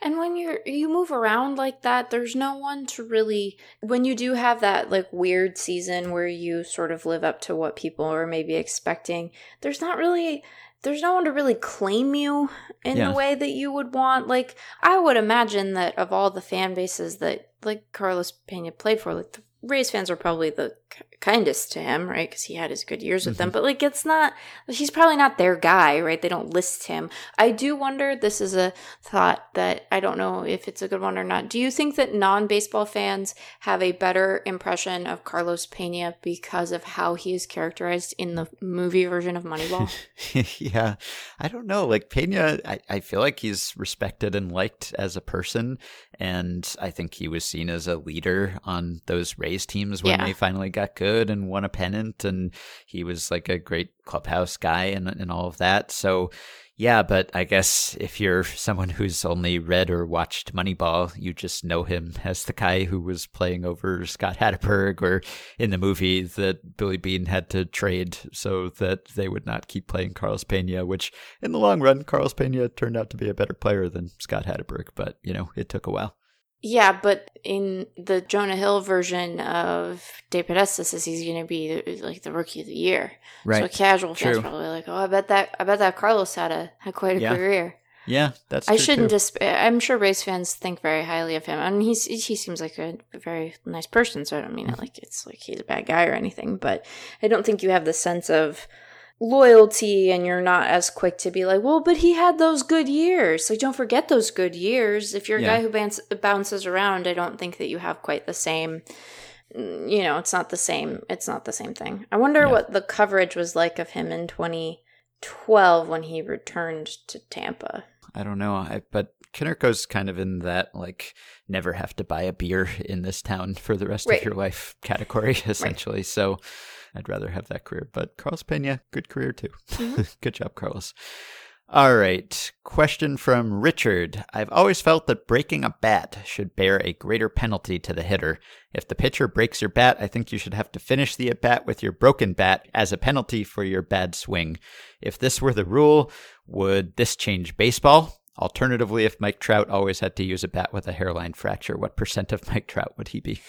And when you move around like that, there's no one to really, when you do have that like weird season where you sort of live up to what people are maybe expecting, there's no one to really claim you in the way that you would want. Like, I would imagine that of all the fan bases that like Carlos Peña played for, like the Rays fans are probably the kindest to him, right? Because he had his good years with them. But like, he's probably not their guy, right? They don't list him. I do wonder, this is a thought that I don't know if it's a good one or not. Do you think that non-baseball fans have a better impression of Carlos Peña because of how he is characterized in the movie version of Moneyball? Yeah. I don't know. Like Peña, I feel like he's respected and liked as a person. And I think he was seen as a leader on those Rays teams when they finally got good and won a pennant, and he was like a great clubhouse guy and all of that. So yeah, but I guess if you're someone who's only read or watched Moneyball, you just know him as the guy who was playing over Scott Hatterberg, or in the movie that Billy Beane had to trade so that they would not keep playing Carlos Peña, which in the long run, Carlos Peña turned out to be a better player than Scott Hatterberg, but you know, it took a while. Yeah, but in the Jonah Hill version of De Podesta, says he's going to be like the rookie of the year. Right. So casual fans probably like, oh, I bet that Carlos had quite a career. Yeah, that's true. I shouldn't just. I'm sure Rays fans think very highly of him, and he seems like a very nice person. So I don't mean it like it's like he's a bad guy or anything, but I don't think you have the sense of loyalty, and you're not as quick to be like, well, but he had those good years. Like, don't forget those good years. If you're a guy who bounces around, I don't think that you have quite the same, you know, it's not the same thing. I wonder what the coverage was like of him in 2012 when he returned to Tampa. I don't know, but Konerko's kind of in that, like, never have to buy a beer in this town for the rest of your life category, essentially. Right. So I'd rather have that career. But Carlos Peña, good career too. Mm-hmm. Good job, Carlos. All right. Question from Richard. I've always felt that breaking a bat should bear a greater penalty to the hitter. If the pitcher breaks your bat, I think you should have to finish the at-bat with your broken bat as a penalty for your bad swing. If this were the rule, would this change baseball? Alternatively, if Mike Trout always had to use a bat with a hairline fracture, what % of Mike Trout would he be?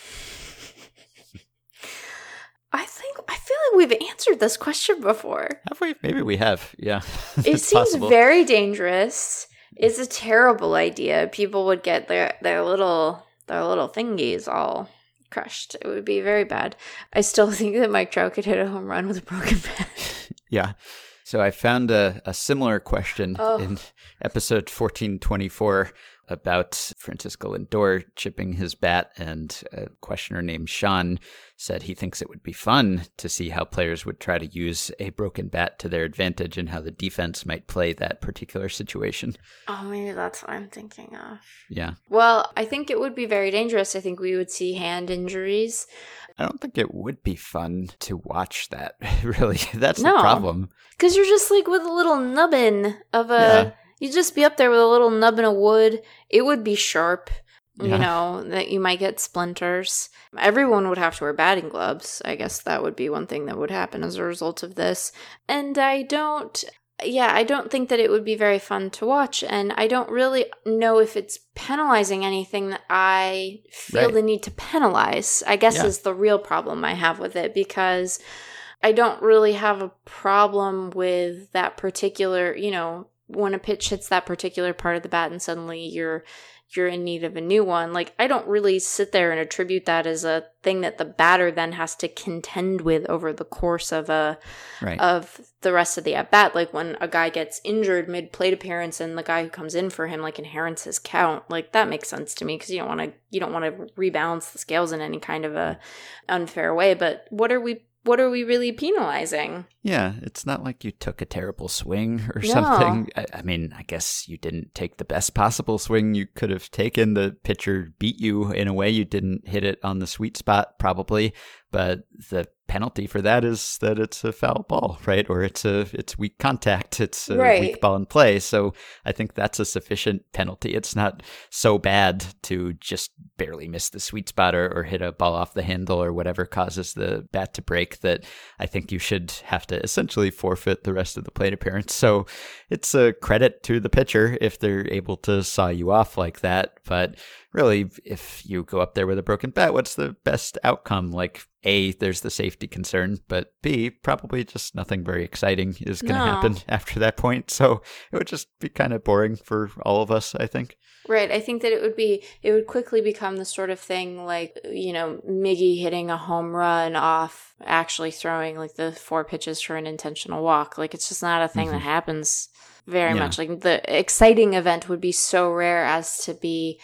I feel like we've answered this question before. Have we? Maybe we have. Yeah. It seems possible. Very dangerous. It's a terrible idea. People would get their little thingies all crushed. It would be very bad. I still think that Mike Trout could hit a home run with a broken bat. Yeah. So I found a similar question in episode 1424 about Francisco Lindor chipping his bat, and a questioner named Sean said he thinks it would be fun to see how players would try to use a broken bat to their advantage and how the defense might play that particular situation. Oh, maybe that's what I'm thinking of. Yeah. Well, I think it would be very dangerous. I think we would see hand injuries. I don't think it would be fun to watch that, really. That's the problem. Because you're just like with a little nubbin of a... Yeah. You'd just be up there with a little nubbin of wood. It would be sharp, you know, that you might get splinters. Everyone would have to wear batting gloves. I guess that would be one thing that would happen as a result of this. And I don't think that it would be very fun to watch. And I don't really know if it's penalizing anything that I feel the need to penalize, I guess is the real problem I have with it, because I don't really have a problem with that particular, you know, when a pitch hits that particular part of the bat and suddenly you're in need of a new one. Like, I don't really sit there and attribute that as a thing that the batter then has to contend with over the course of the rest of the at-bat. Like, when a guy gets injured mid-plate appearance and the guy who comes in for him, like, inherits his count, like, that makes sense to me, because you don't want to rebalance the scales in any kind of a unfair way. But what are we what are we really penalizing? Yeah, it's not like you took a terrible swing or something. I mean, I guess you didn't take the best possible swing you could have taken. The pitcher beat you in a way. You didn't hit it on the sweet spot, probably. But the penalty for that is that it's a foul ball, right? Or it's weak contact. It's a weak ball in play. So I think that's a sufficient penalty. It's not so bad to just barely miss the sweet spot or hit a ball off the handle or whatever causes the bat to break that I think you should have to essentially forfeit the rest of the plate appearance. So it's a credit to the pitcher if they're able to saw you off like that. But really, if you go up there with a broken bat, what's the best outcome? Like, A, there's the safety concern, but B, probably just nothing very exciting is going to happen after that point. So it would just be kind of boring for all of us, I think. Right. I think that it would quickly become the sort of thing like, you know, Miggy hitting a home run off actually throwing like the 4 pitches for an intentional walk. Like, it's just not a thing that happens very much. Like, the exciting event would be so rare as to be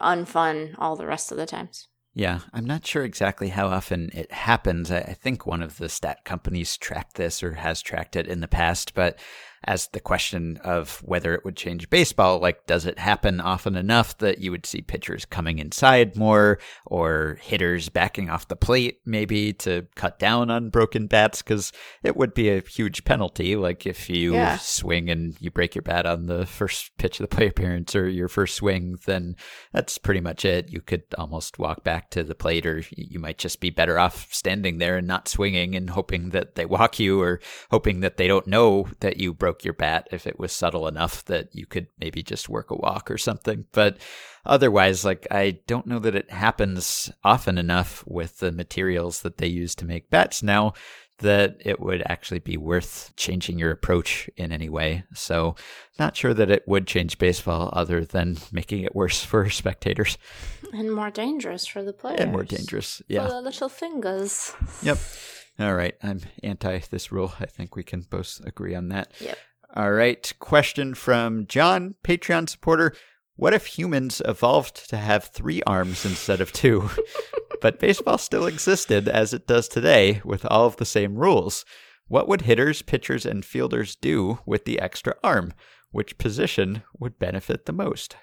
unfun all the rest of the times. Yeah, I'm not sure exactly how often it happens. I think one of the stat companies tracked this or has tracked it in the past, but as the question of whether it would change baseball, like, does it happen often enough that you would see pitchers coming inside more or hitters backing off the plate maybe to cut down on broken bats? Because it would be a huge penalty. Like, if you swing and you break your bat on the first pitch of the plate appearance or your first swing, then that's pretty much it. You could almost walk back to the plate, or you might just be better off standing there and not swinging and hoping that they walk you or hoping that they don't know that you broke your bat, if it was subtle enough that you could maybe just work a walk or something. But otherwise, like, I don't know that it happens often enough with the materials that they use to make bats now that it would actually be worth changing your approach in any way. So not sure that it would change baseball other than making it worse for spectators. And more dangerous for the players. And more dangerous, yeah. For the little fingers. Yep. All right. I'm anti this rule. I think we can both agree on that. Yep. All right. Question from John, Patreon supporter. What if humans evolved to have 3 arms instead of 2, but baseball still existed as it does today with all of the same rules? What would hitters, pitchers, and fielders do with the extra arm? Which position would benefit the most?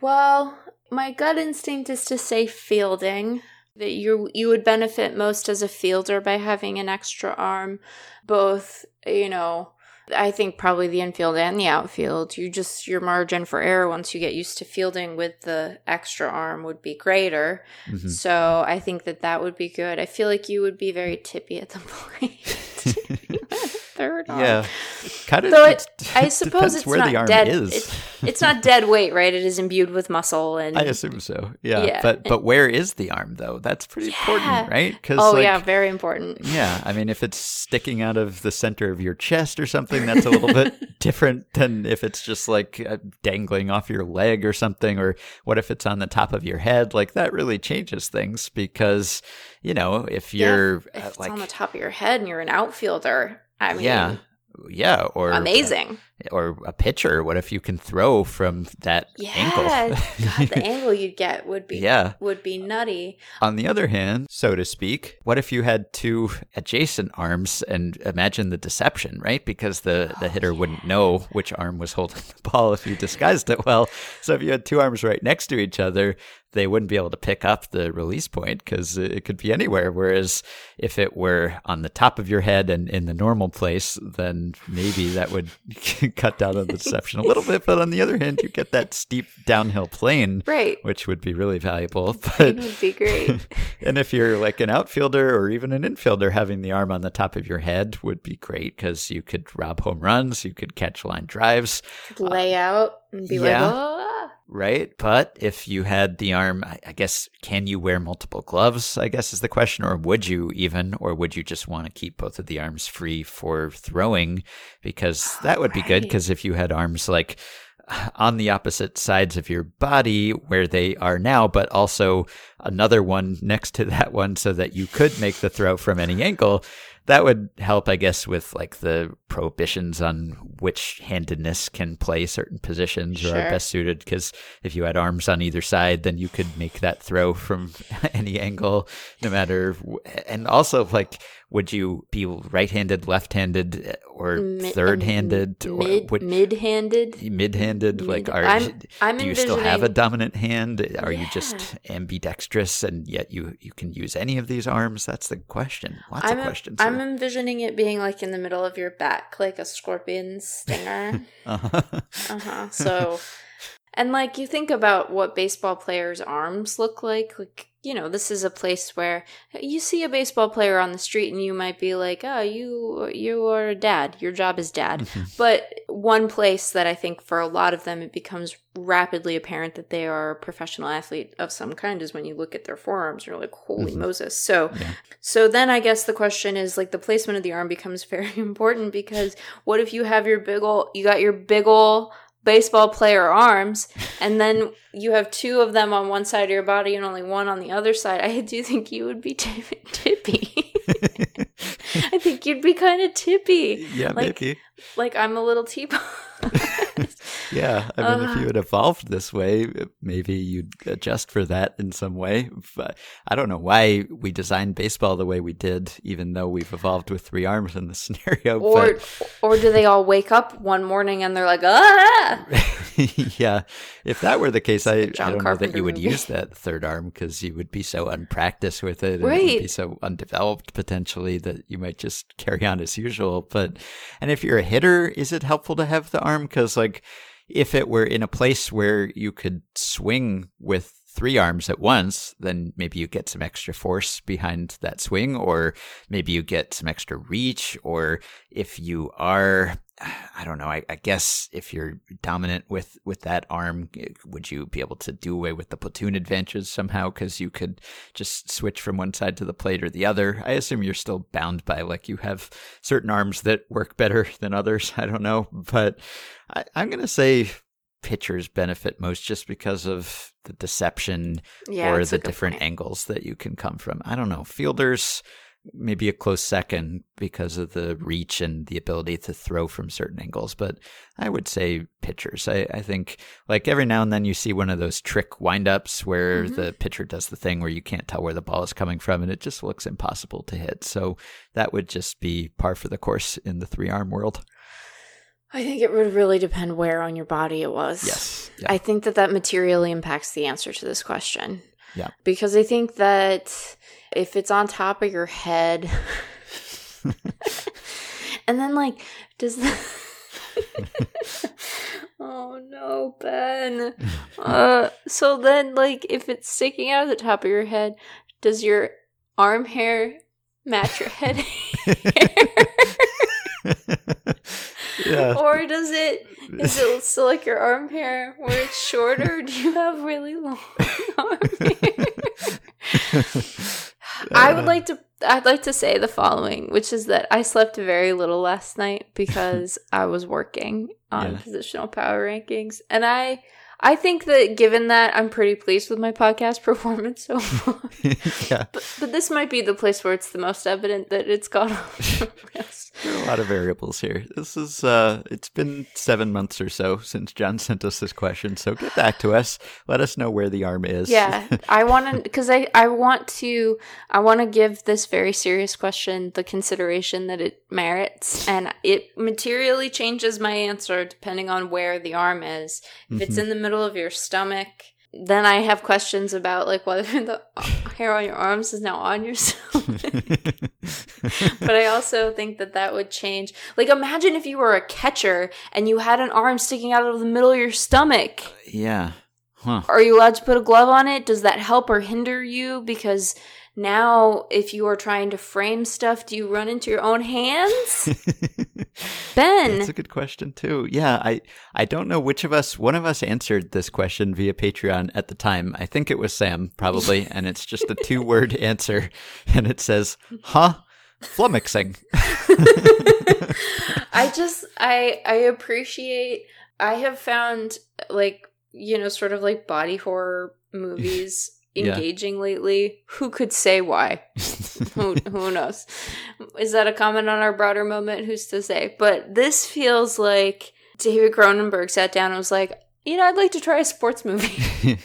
Well, my gut instinct is to say fielding. That you would benefit most as a fielder by having an extra arm, both, you know, I think probably the infield and the outfield. Your margin for error once you get used to fielding with the extra arm would be greater. Mm-hmm. So I think that would be good. I feel like you would be very tippy at the plate. Third arm. Yeah. Kind of. So I suppose it's not dead. It's not dead weight, right? It is imbued with muscle, and I assume so. Yeah. But where is the arm though? That's pretty important, right? Very important. Yeah. I mean, if it's sticking out of the center of your chest or something, that's a little bit different than if it's just like dangling off your leg or something. Or what if it's on the top of your head? Like, that really changes things because, you know, if you're if it's like on the top of your head and you're an outfielder, I mean, yeah, or amazing, or a pitcher. What if you can throw from that angle? God, the angle you'd get would be nutty. On the other hand, so to speak, what if you had 2 adjacent arms? And imagine the deception, right? Because the hitter wouldn't know which arm was holding the ball if you disguised it well. So if you had 2 arms right next to each other, they wouldn't be able to pick up the release point because it could be anywhere. Whereas if it were on the top of your head and in the normal place, then maybe that would cut down on the deception a little bit. But on the other hand, you get that steep downhill plane, which would be really valuable. It would be great. And if you're like an outfielder or even an infielder, having the arm on the top of your head would be great because you could rob home runs, you could catch line drives. Lay out and be like, oh. Right. But if you had the arm, I guess, can you wear multiple gloves, I guess, is the question, or would you even, or would you just want to keep both of the arms free for throwing? Because that would be good, because if you had arms like on the opposite sides of your body where they are now, but also another one next to that one so that you could make the throw from any angle, that would help, I guess, with like the prohibitions on which handedness can play certain positions or are best suited. Because if you had arms on either side, then you could make that throw from any angle, no matter. And also, like, would you be right-handed, left-handed, or third-handed, mid-handed? Like, do you still have a dominant hand? Are you just ambidextrous, and yet you can use any of these arms? That's the question. Lots of questions. I'm envisioning it being like in the middle of your back, like a scorpion stinger. So, and like you think about what baseball players' arms look like. You know, this is a place where you see a baseball player on the street and you might be like, oh, you are a dad. Your job is dad. But one place that I think for a lot of them it becomes rapidly apparent that they are a professional athlete of some kind is when you look at their forearms. You're like, holy Moses. So then I guess the question is like the placement of the arm becomes very important, because what if you have your big ol' baseball player arms, and then you have two of them on one side of your body and only one on the other side? I do think you would be tippy. I think you'd be kind of tippy. Yeah, like, maybe. Like I'm a little teapot. Yeah, I mean, if you had evolved this way, maybe you'd adjust for that in some way. But I don't know why we designed baseball the way we did, even though we've evolved with three arms in this scenario. Or do they all wake up one morning and they're like, ah! Yeah, if that were the case, I don't know that you would use that third arm, because you would be so unpracticed with it, and it would be so undeveloped potentially that you might just carry on as usual. And if you're a hitter, is it helpful to have the arm? Because like, if it were in a place where you could swing with three arms at once, then maybe you get some extra force behind that swing, or maybe you get some extra reach. Or if you are, I don't know, I guess if you're dominant with that arm, would you be able to do away with the platoon advantage somehow, because you could just switch from one side to the plate or the other? I assume you're still bound by, like, you have certain arms that work better than others. I don't know, but I'm going to say pitchers benefit most, just because of the deception or the different angles that you can come from. I don't know. Fielders, maybe a close second because of the reach and the ability to throw from certain angles. But I would say pitchers. I think, like, every now and then you see one of those trick windups where the pitcher does the thing where you can't tell where the ball is coming from and it just looks impossible to hit. So that would just be par for the course in the three-arm world. I think it would really depend where on your body it was. Yes. Yeah. I think that materially impacts the answer to this question. Yeah. Because I think that if it's on top of your head, and then, like, does the oh no, Ben. So then, like, if it's sticking out of the top of your head, does your arm hair match your head hair? Yeah. Or is it still like your arm hair where it's shorter? Or do you have really long arm hair? I'd like to say the following, which is that I slept very little last night because I was working on positional power rankings, and I think that given that, I'm pretty pleased with my podcast performance so far. But this might be the place where it's the most evident that it's gone off. There are a lot of variables here. This is, it's been 7 months or so since John sent us this question. So get back to us. Let us know where the arm is. Yeah. I want to give this very serious question the consideration that it merits. And it materially changes my answer depending on where the arm is. If it's in the middle of your stomach, then I have questions about, like, whether the hair on your arms is now on your stomach. But I also think that would change. Like, imagine if you were a catcher and you had an arm sticking out of the middle of your stomach. Yeah. Huh. Are you allowed to put a glove on it? Does that help or hinder you? Because now if you are trying to frame stuff, do you run into your own hands? Ben. That's a good question too. Yeah, I don't know which of us, one of us answered this question via Patreon at the time. I think it was Sam probably, and it's just a 2-word answer, and it says, flummoxing. I appreciate, I have found, like, you know, sort of like body horror movies engaging lately. Who could say why? Who knows? Is that a comment on our broader moment? Who's to say? But this feels like David Cronenberg sat down and was like, you know, I'd like to try a sports movie.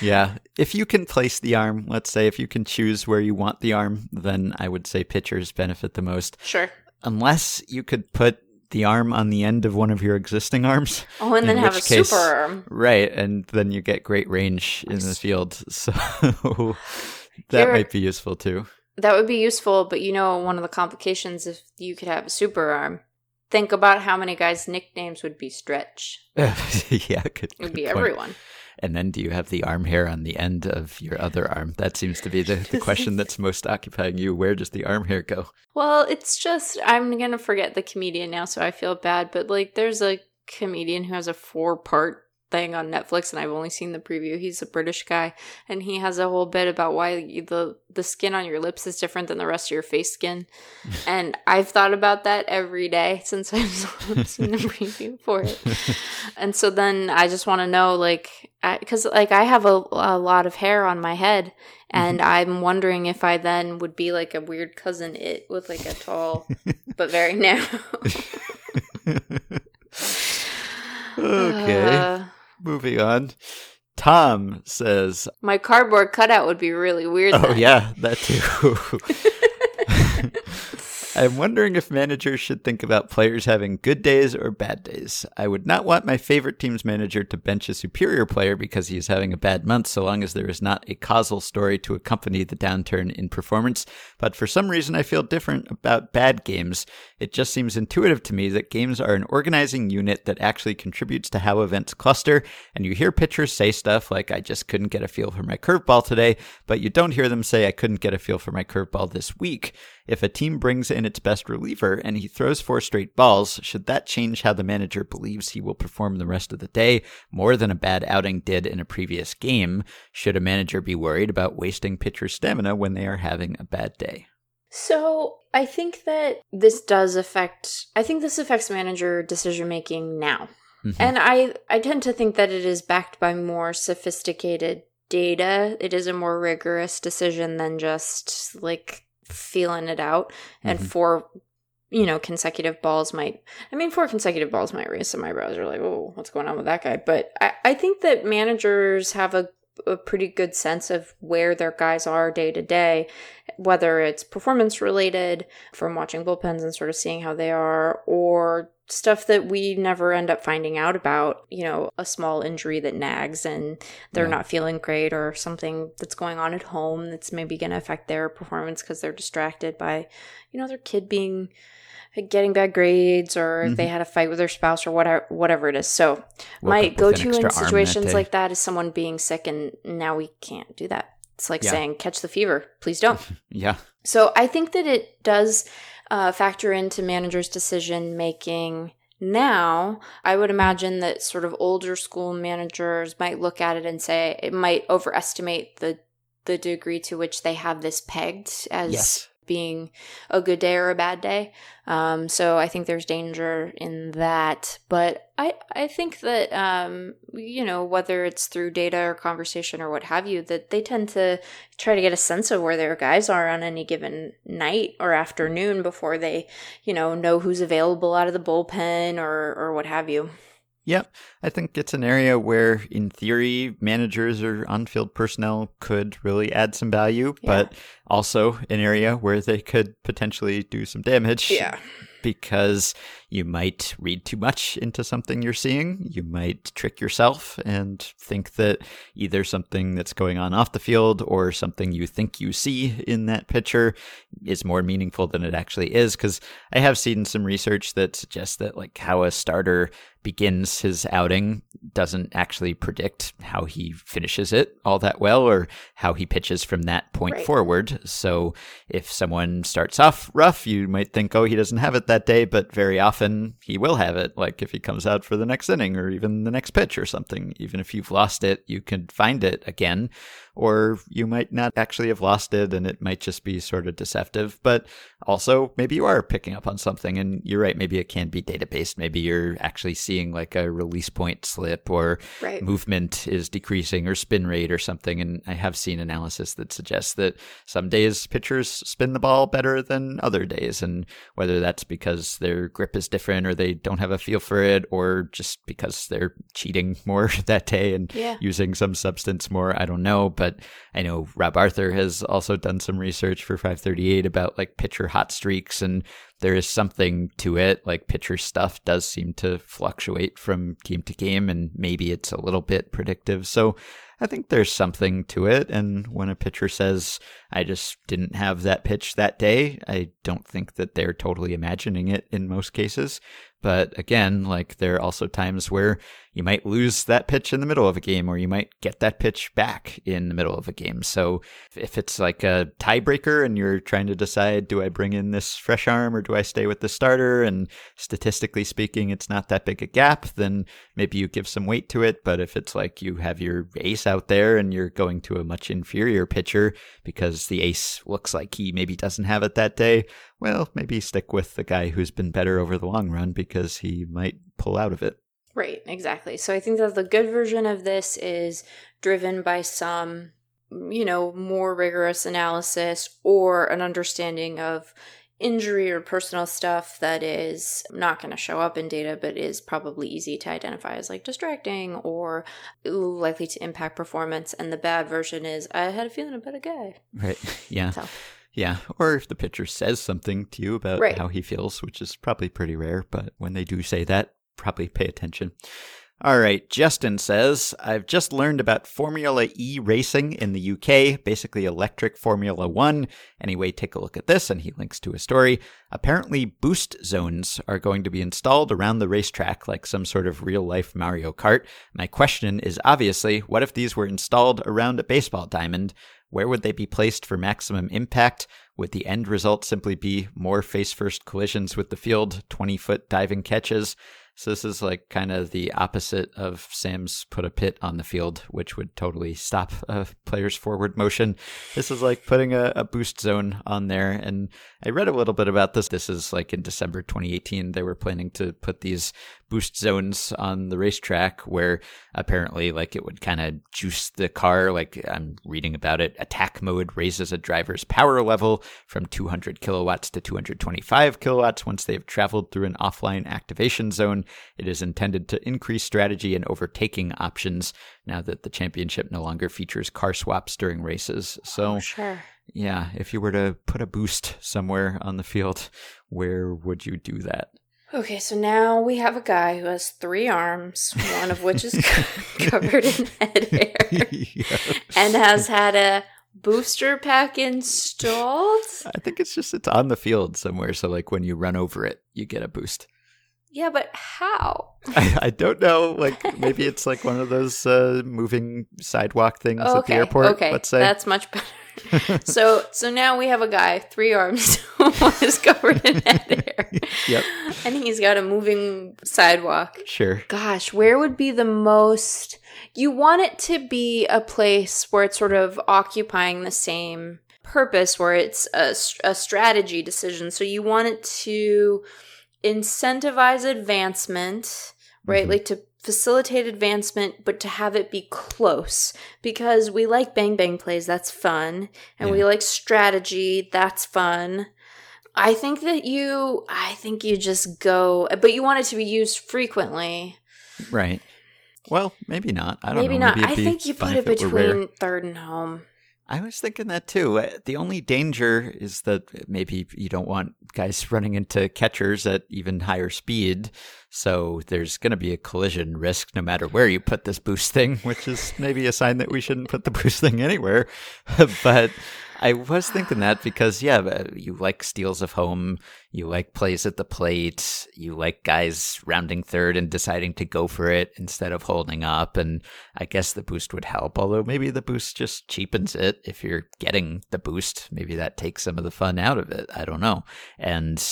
Yeah. If you can place the arm, let's say, if you can choose where you want the arm, then I would say pitchers benefit the most. Sure. Unless you could put the arm on the end of one of your existing arms. Oh, and then have a super arm. Right. And then you get great range in the field. So that might be useful too. That would be useful. But you know, one of the complications, if you could have a super arm, think about how many guys' nicknames would be Stretch. Yeah, good. It would be everyone. And then do you have the arm hair on the end of your other arm? That seems to be the question that's most occupying you. Where does the arm hair go? Well, it's just, I'm going to forget the comedian now, so I feel bad. But like, there's a comedian who has a 4-part thing on Netflix, and I've only seen the preview. He's a British guy, and he has a whole bit about why the skin on your lips is different than the rest of your face skin. And I've thought about that every day since I've seen the preview for it. And so then I just want to know, like, because like I have a lot of hair on my head, and I'm wondering if I then would be like a weird cousin it with like a tall but very narrow. Okay. Moving on. Tom says, my cardboard cutout would be really weird. Oh, then. Yeah, that too. I'm wondering if managers should think about players having good days or bad days. I would not want my favorite team's manager to bench a superior player because he is having a bad month, so long as there is not a causal story to accompany the downturn in performance. But for some reason, I feel different about bad games. It just seems intuitive to me that games are an organizing unit that actually contributes to how events cluster, and you hear pitchers say stuff like, I just couldn't get a feel for my curveball today, but you don't hear them say, I couldn't get a feel for my curveball this week. If a team brings in its best reliever and he throws 4 straight balls, should that change how the manager believes he will perform the rest of the day more than a bad outing did in a previous game? Should a manager be worried about wasting pitchers' stamina when they are having a bad day? So I think that this does affect, I think this affects manager decision making now. Mm-hmm. And I tend to think that it is backed by more sophisticated data. It is a more rigorous decision than just like feeling it out. And 4 consecutive balls might raise some eyebrows. You're like, oh, what's going on with that guy? But I think that managers have a pretty good sense of where their guys are day to day, whether it's performance related from watching bullpens and sort of seeing how they are, or stuff that we never end up finding out about, you know, a small injury that nags and they're not feeling great, or something that's going on at home that's maybe going to affect their performance because they're distracted by, you know, their kid being getting bad grades, or if they had a fight with their spouse, or whatever it is. So my go-to in situations like that is someone being sick, and now we can't do that. It's like saying, catch the fever, please don't. So I think that it does factor into managers' decision-making now. I would imagine that sort of older school managers might look at it and say it might overestimate the degree to which they have this pegged as being a good day or a bad day. So I think there's danger in that. But I think that, you know, whether it's through data or conversation or what have you, that they tend to try to get a sense of where their guys are on any given night or afternoon before they, you know who's available out of the bullpen or what have you. Yeah, I think it's an area where, in theory, managers or on-field personnel could really add some value, but also an area where they could potentially do some damage. Yeah. Because you might read too much into something you're seeing. You might trick yourself and think that either something that's going on off the field or something you think you see in that picture is more meaningful than it actually is. Because I have seen some research that suggests that like how a starter begins his outing doesn't actually predict how he finishes it all that well, or how he pitches from that point forward. So if someone starts off rough, you might think, oh, he doesn't have it that day, but very often he will have it, like if he comes out for the next inning or even the next pitch or something. Even if you've lost it, you can find it again. or you might not actually have lost it and it might just be sort of deceptive. But also, maybe you are picking up on something, and you're right, maybe it can be data-based. Maybe you're actually seeing like a release point slip, or right, movement is decreasing, or spin rate or something. And I have seen analysis that suggests that some days pitchers spin the ball better than other days, and whether that's because their grip is different or they don't have a feel for it, or just because they're cheating more that day and using some substance more, I don't know. But I know Rob Arthur has also done some research for 538 about like pitcher hot streaks, and there is something to it. Like pitcher stuff does seem to fluctuate from game to game, and maybe it's a little bit predictive. So I think there's something to it. And when a pitcher says, I just didn't have that pitch that day, I don't think that they're totally imagining it in most cases. But again, like there are also times where you might lose that pitch in the middle of a game, or you might get that pitch back in the middle of a game. So if it's like a tiebreaker and you're trying to decide, do I bring in this fresh arm or do I stay with the starter? And statistically speaking, it's not that big a gap, then maybe you give some weight to it. But if it's like you have your ace out there and you're going to a much inferior pitcher because the ace looks like he maybe doesn't have it that day, well, maybe stick with the guy who's been better over the long run because he might pull out of it. Right, exactly. So I think that the good version of this is driven by some, you know, more rigorous analysis or an understanding of injury or personal stuff that is not going to show up in data, but is probably easy to identify as like distracting or likely to impact performance. And the bad version is, I had a feeling about a guy. Right. Yeah. So. Yeah. Or if the pitcher says something to you about how he feels, which is probably pretty rare, but when they do say that, probably pay attention. All right. Justin says, I've just learned about Formula E racing in the UK, basically electric Formula One. Anyway, take a look at this. And he links to a story. Apparently boost zones are going to be installed around the racetrack like some sort of real life Mario Kart. My question is obviously, what if these were installed around a baseball diamond? Where would they be placed for maximum impact? Would the end result simply be more face-first collisions with the field, 20-foot diving catches? So this is like kind of the opposite of Sam's put a pit on the field, which would totally stop a player's forward motion. This is like putting a boost zone on there. And I read a little bit about this. This is like in December 2018, they were planning to put these boost zones on the racetrack where apparently like it would kind of juice the car. Like I'm reading about it. Attack mode raises a driver's power level from 200 kilowatts to 225 kilowatts once they have traveled through an offline activation zone. It is intended to increase strategy and overtaking options now that the championship no longer features car swaps during races. So, yeah, if you were to put a boost somewhere on the field, where would you do that? Okay, so now we have a guy who has three arms, one of which is covered in head hair, and has had a booster pack installed. I think it's just it's on the field somewhere. So like when you run over it, you get a boost. Yeah, but how? I don't know. Like maybe it's like one of those moving sidewalk things at the airport. Okay, let's say that's much better. So now we have a guy, three arms, one is covered in head hair. Yep, and he's got a moving sidewalk. Sure. Gosh, where would be the most? You want it to be a place where it's sort of occupying the same purpose, where it's a strategy decision. So you want it to incentivize advancement, right? Like to facilitate advancement, but to have it be close, because we like bang bang plays, that's fun, and we like strategy, that's fun. I think you just go, but you want it to be used frequently, right? Well, maybe not. I don't know. Maybe not. I think you put it between third and home. I was thinking that too. The only danger is that maybe you don't want guys running into catchers at even higher speed. So there's going to be a collision risk no matter where you put this boost thing, which is maybe a sign that we shouldn't put the boost thing anywhere. But I was thinking that because, yeah, you like steals of home, you like plays at the plate, you like guys rounding third and deciding to go for it instead of holding up, and I guess the boost would help, although maybe the boost just cheapens it if you're getting the boost. Maybe that takes some of the fun out of it. I don't know. And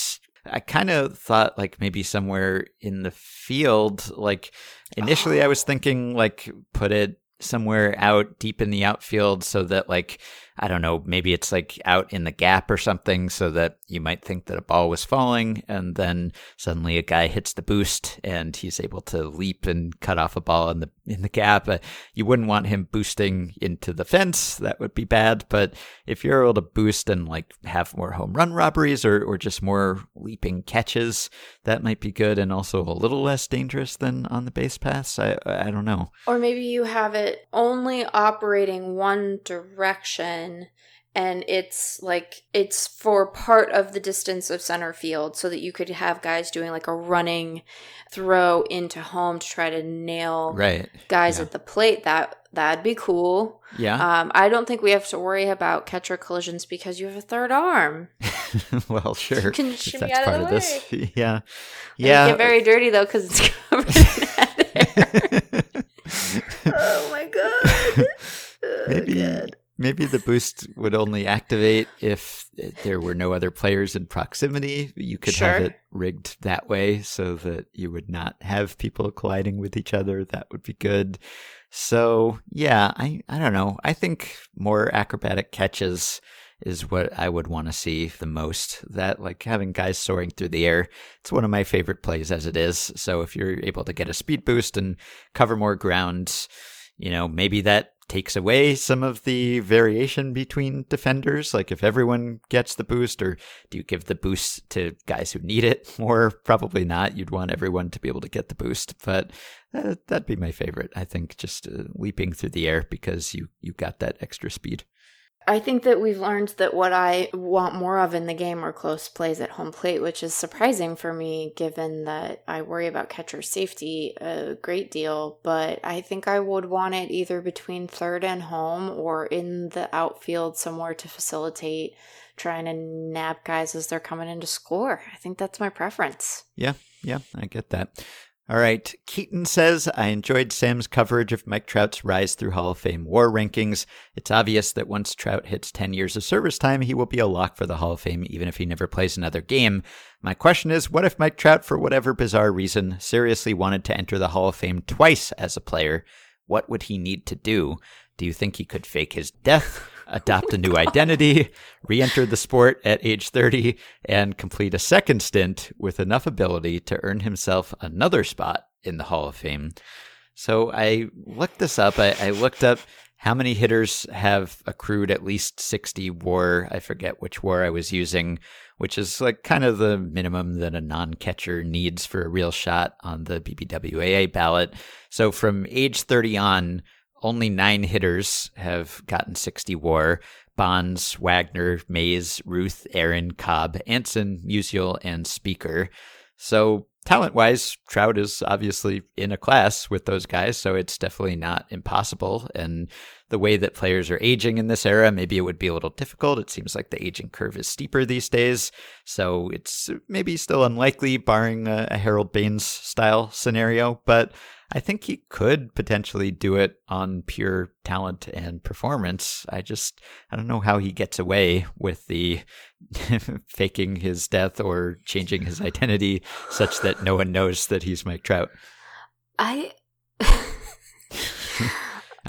I kind of thought like maybe somewhere in the field, like initially I was thinking like put it somewhere out deep in the outfield so that, like, I don't know, maybe it's like out in the gap or something so that you might think that a ball was falling, and then suddenly a guy hits the boost and he's able to leap and cut off a ball in the gap. You wouldn't want him boosting into the fence. That would be bad. But if you're able to boost and like have more home run robberies or just more leaping catches, that might be good and also a little less dangerous than on the base paths. I don't know. Or maybe you have it only operating one direction, and it's like it's for part of the distance of center field so that you could have guys doing like a running throw into home to try to nail guys at the plate. That'd be cool. Yeah. I don't think we have to worry about catcher collisions because you have a third arm. Well, sure. You can shoot me out of the way. Yeah. Yeah. It'd get very dirty though because it's covered in that hair. Oh my God. Oh, maybe. God. Maybe the boost would only activate if there were no other players in proximity. You could have it rigged that way so that you would not have people colliding with each other. That would be good. So, yeah, I don't know. I think more acrobatic catches is what I would want to see the most. That, like, having guys soaring through the air, it's one of my favorite plays as it is. So if you're able to get a speed boost and cover more ground, you know, maybe that takes away some of the variation between defenders. Like if everyone gets the boost, or do you give the boost to guys who need it more? Probably not. You'd want everyone to be able to get the boost, but that'd be my favorite. I think just leaping through the air because you got that extra speed. I think that we've learned that what I want more of in the game are close plays at home plate, which is surprising for me given that I worry about catcher safety a great deal. But I think I would want it either between third and home or in the outfield somewhere to facilitate trying to nab guys as they're coming in to score. I think that's my preference. Yeah, I get that. All right. Keaton says, I enjoyed Sam's coverage of Mike Trout's rise through Hall of Fame WAR rankings. It's obvious that once Trout hits 10 years of service time, he will be a lock for the Hall of Fame, even if he never plays another game. My question is, what if Mike Trout, for whatever bizarre reason, seriously wanted to enter the Hall of Fame twice as a player? What would he need to do? Do you think he could fake his death, adopt a new identity, re-enter the sport at age 30, and complete a second stint with enough ability to earn himself another spot in the Hall of Fame? So I looked this up. I looked up how many hitters have accrued at least 60 WAR. I forget which WAR I was using, which is like kind of the minimum that a non-catcher needs for a real shot on the BBWA ballot. So from age 30 on, only 9 hitters have gotten 60 WAR. Bonds, Wagner, Mays, Ruth, Aaron, Cobb, Anson, Musial, and Speaker. So talent-wise, Trout is obviously in a class with those guys, so it's definitely not impossible. And the way that players are aging in this era, maybe it would be a little difficult. It seems like the aging curve is steeper these days, so it's maybe still unlikely, barring a Harold Baines-style scenario, but I think he could potentially do it on pure talent and performance. I don't know how he gets away with the faking his death or changing his identity such that no one knows that he's Mike Trout. I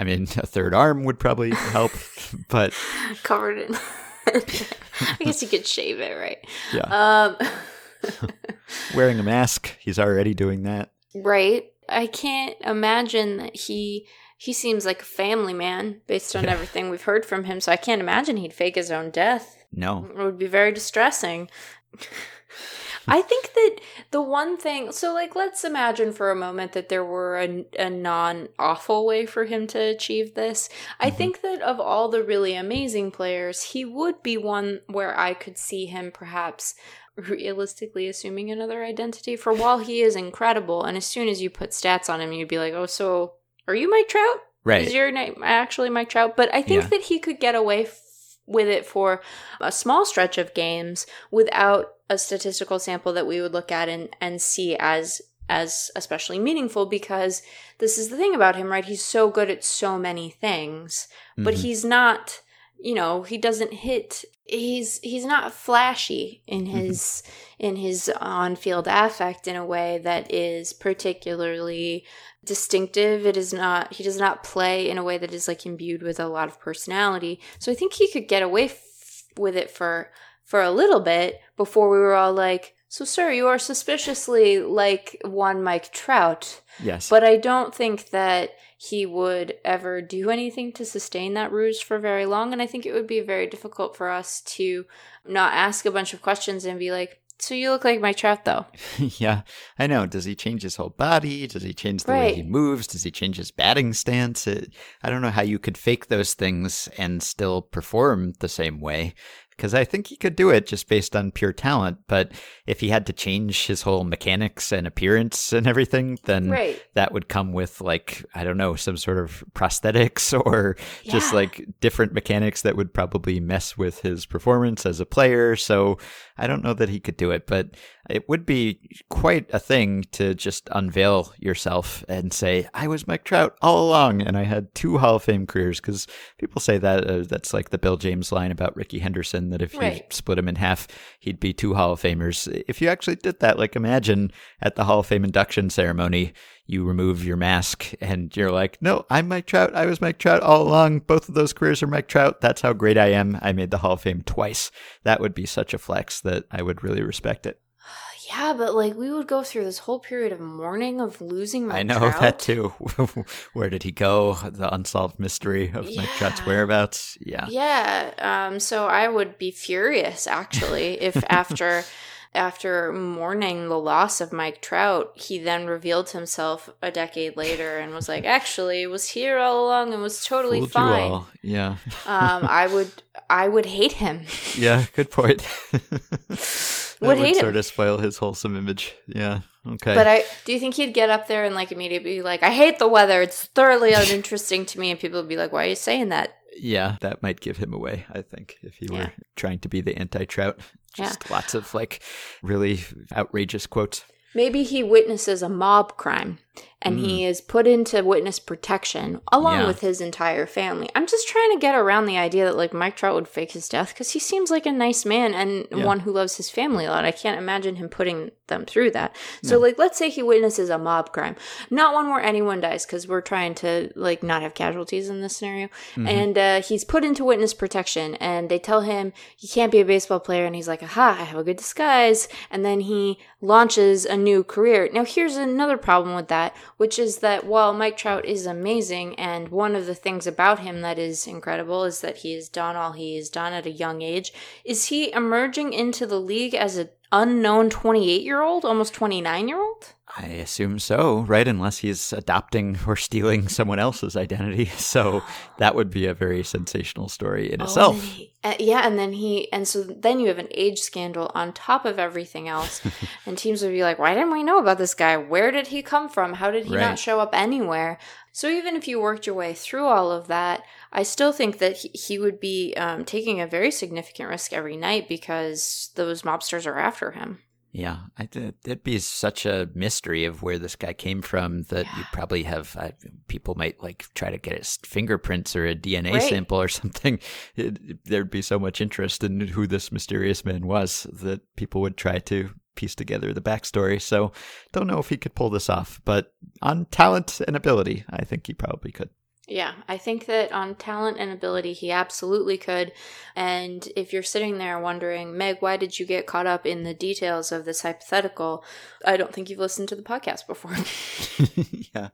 mean, a third arm would probably help, but covered in I guess you could shave it, right? Yeah. Wearing a mask, he's already doing that. Right. I can't imagine that he seems like a family man based on everything we've heard from him, so I can't imagine he'd fake his own death. No. It would be very distressing. I think that the one thing, so like let's imagine for a moment that there were a non-awful way for him to achieve this. I think that of all the really amazing players, he would be one where I could see him perhaps realistically assuming another identity. For while he is incredible, and as soon as you put stats on him, you'd be like, oh, so are you Mike Trout? Right. Is your name actually Mike Trout? But I think that he could get away with it for a small stretch of games without a statistical sample that we would look at and see as especially meaningful, because this is the thing about him, right? He's so good at so many things, but he's not, you know, he doesn't hit he's not flashy in his in his on-field affect in a way that is particularly distinctive. It is not, he does not play in a way that is like imbued with a lot of personality. So I think he could get away with it for a little bit before we were all like, so, sir, you are suspiciously like one Mike Trout. Yes. But I don't think that he would ever do anything to sustain that ruse for very long. And I think it would be very difficult for us to not ask a bunch of questions and be like, so you look like Mike Trout, though. Yeah, I know. Does he change his whole body? Does he change the way he moves? Does he change his batting stance? I don't know how you could fake those things and still perform the same way, because I think he could do it just based on pure talent. But if he had to change his whole mechanics and appearance and everything, then that would come with, like, I don't know, some sort of prosthetics or just like different mechanics that would probably mess with his performance as a player. So I don't know that he could do it, but it would be quite a thing to just unveil yourself and say, I was Mike Trout all along and I had two Hall of Fame careers, because people say that that's like the Bill James line about Rickey Henderson, that if you split him in half, he'd be two Hall of Famers. If you actually did that, like imagine at the Hall of Fame induction ceremony, you remove your mask and you're like, no, I'm Mike Trout. I was Mike Trout all along. Both of those careers are Mike Trout. That's how great I am. I made the Hall of Fame twice. That would be such a flex that I would really respect it. Yeah, but like we would go through this whole period of mourning of losing Mike Trout. I know that too. Where did he go? The unsolved mystery of Mike Trout's whereabouts. Yeah. Yeah. So I would be furious actually if after mourning the loss of Mike Trout, he then revealed himself a decade later and was like, actually, was here all along and was totally fooled fine. You all. Yeah. I would hate him. Yeah, good point. That would sort of spoil his wholesome image. Yeah. Okay. But do you think he'd get up there and like immediately be like, I hate the weather. It's thoroughly uninteresting to me. And people would be like, why are you saying that? Yeah. That might give him away, I think, if he were trying to be the anti-Trout. Just lots of like really outrageous quotes. Maybe he witnesses a mob crime and he is put into witness protection along with his entire family. I'm just trying to get around the idea that like Mike Trout would fake his death, because he seems like a nice man and one who loves his family a lot. I can't imagine him putting them through that. So like let's say he witnesses a mob crime, not one where anyone dies, because we're trying to like not have casualties in this scenario. And he's put into witness protection and they tell him he can't be a baseball player. And he's like, aha, I have a good disguise. And then he launches a new career. Now here's another problem with that, which is that while Mike Trout is amazing, and one of the things about him that is incredible is that he has done all he has done at a young age, is he emerging into the league as an unknown 28-year-old, almost 29-year-old? I assume so, right? Unless he's adopting or stealing someone else's identity. So that would be a very sensational story in itself. And then you have an age scandal on top of everything else. And teams would be like, why didn't we know about this guy? Where did he come from? How did he not show up anywhere? So even if you worked your way through all of that, I still think that he would be taking a very significant risk every night, because those mobsters are after him. Yeah, it'd be such a mystery of where this guy came from that you probably have people might like try to get his fingerprints or a DNA sample or something. There'd be so much interest in who this mysterious man was that people would try to piece together the backstory. So don't know if he could pull this off, but on talent and ability, I think he probably could. Yeah, I think that on talent and ability, he absolutely could. And if you're sitting there wondering, Meg, why did you get caught up in the details of this hypothetical? I don't think you've listened to the podcast before. Yeah.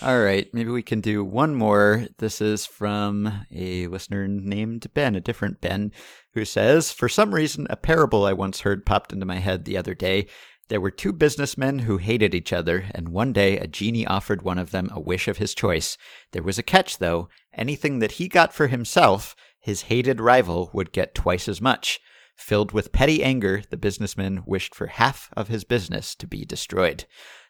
All right. Maybe we can do one more. This is from a listener named Ben, a different Ben, who says, for some reason, a parable I once heard popped into my head the other day. There were two businessmen who hated each other, and one day a genie offered one of them a wish of his choice. There was a catch, though. Anything that he got for himself, his hated rival would get twice as much. Filled with petty anger, the businessman wished for half of his business to be destroyed.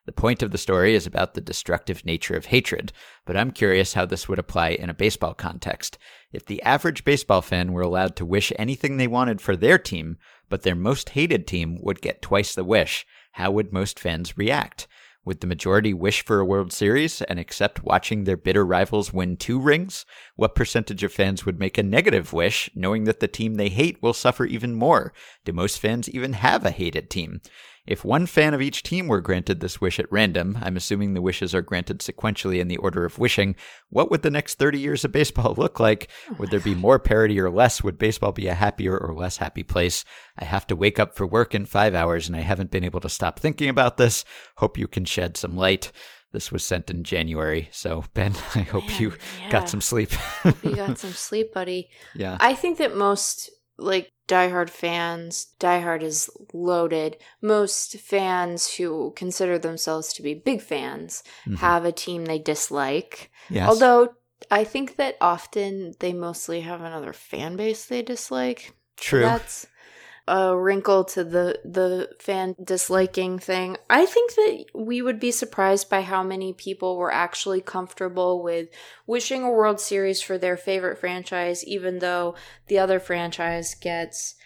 The point of the story is about the destructive nature of hatred, but I'm curious how this would apply in a baseball context. If the average baseball fan were allowed to wish anything they wanted for their team, but their most hated team would get twice the wish, how would most fans react? with the majority wish for a World Series and accept watching their bitter rivals win 2 rings, what percentage of fans would make a negative wish, knowing that the team they hate will suffer even more? Do most fans even have a hated team? If one fan of each team were granted this wish at random, I'm assuming the wishes are granted sequentially in the order of wishing, what would the next 30 years of baseball look like? Would there be more parity or less? Would baseball be a happier or less happy place? I have to wake up for work in 5 hours, and I haven't been able to stop thinking about this. Hope you can shed some light. This was sent in January. So, Ben, I hope got some sleep. Hope you got some sleep, buddy. Yeah. I think that most... diehard fans, diehard is loaded. Most fans who consider themselves to be big fans have a team they dislike. Yes. Although I think that often they mostly have another fan base they dislike. True. That's a wrinkle to the fan disliking thing. I think that we would be surprised by how many people were actually comfortable with wishing a World Series for their favorite franchise, even though the other franchise gets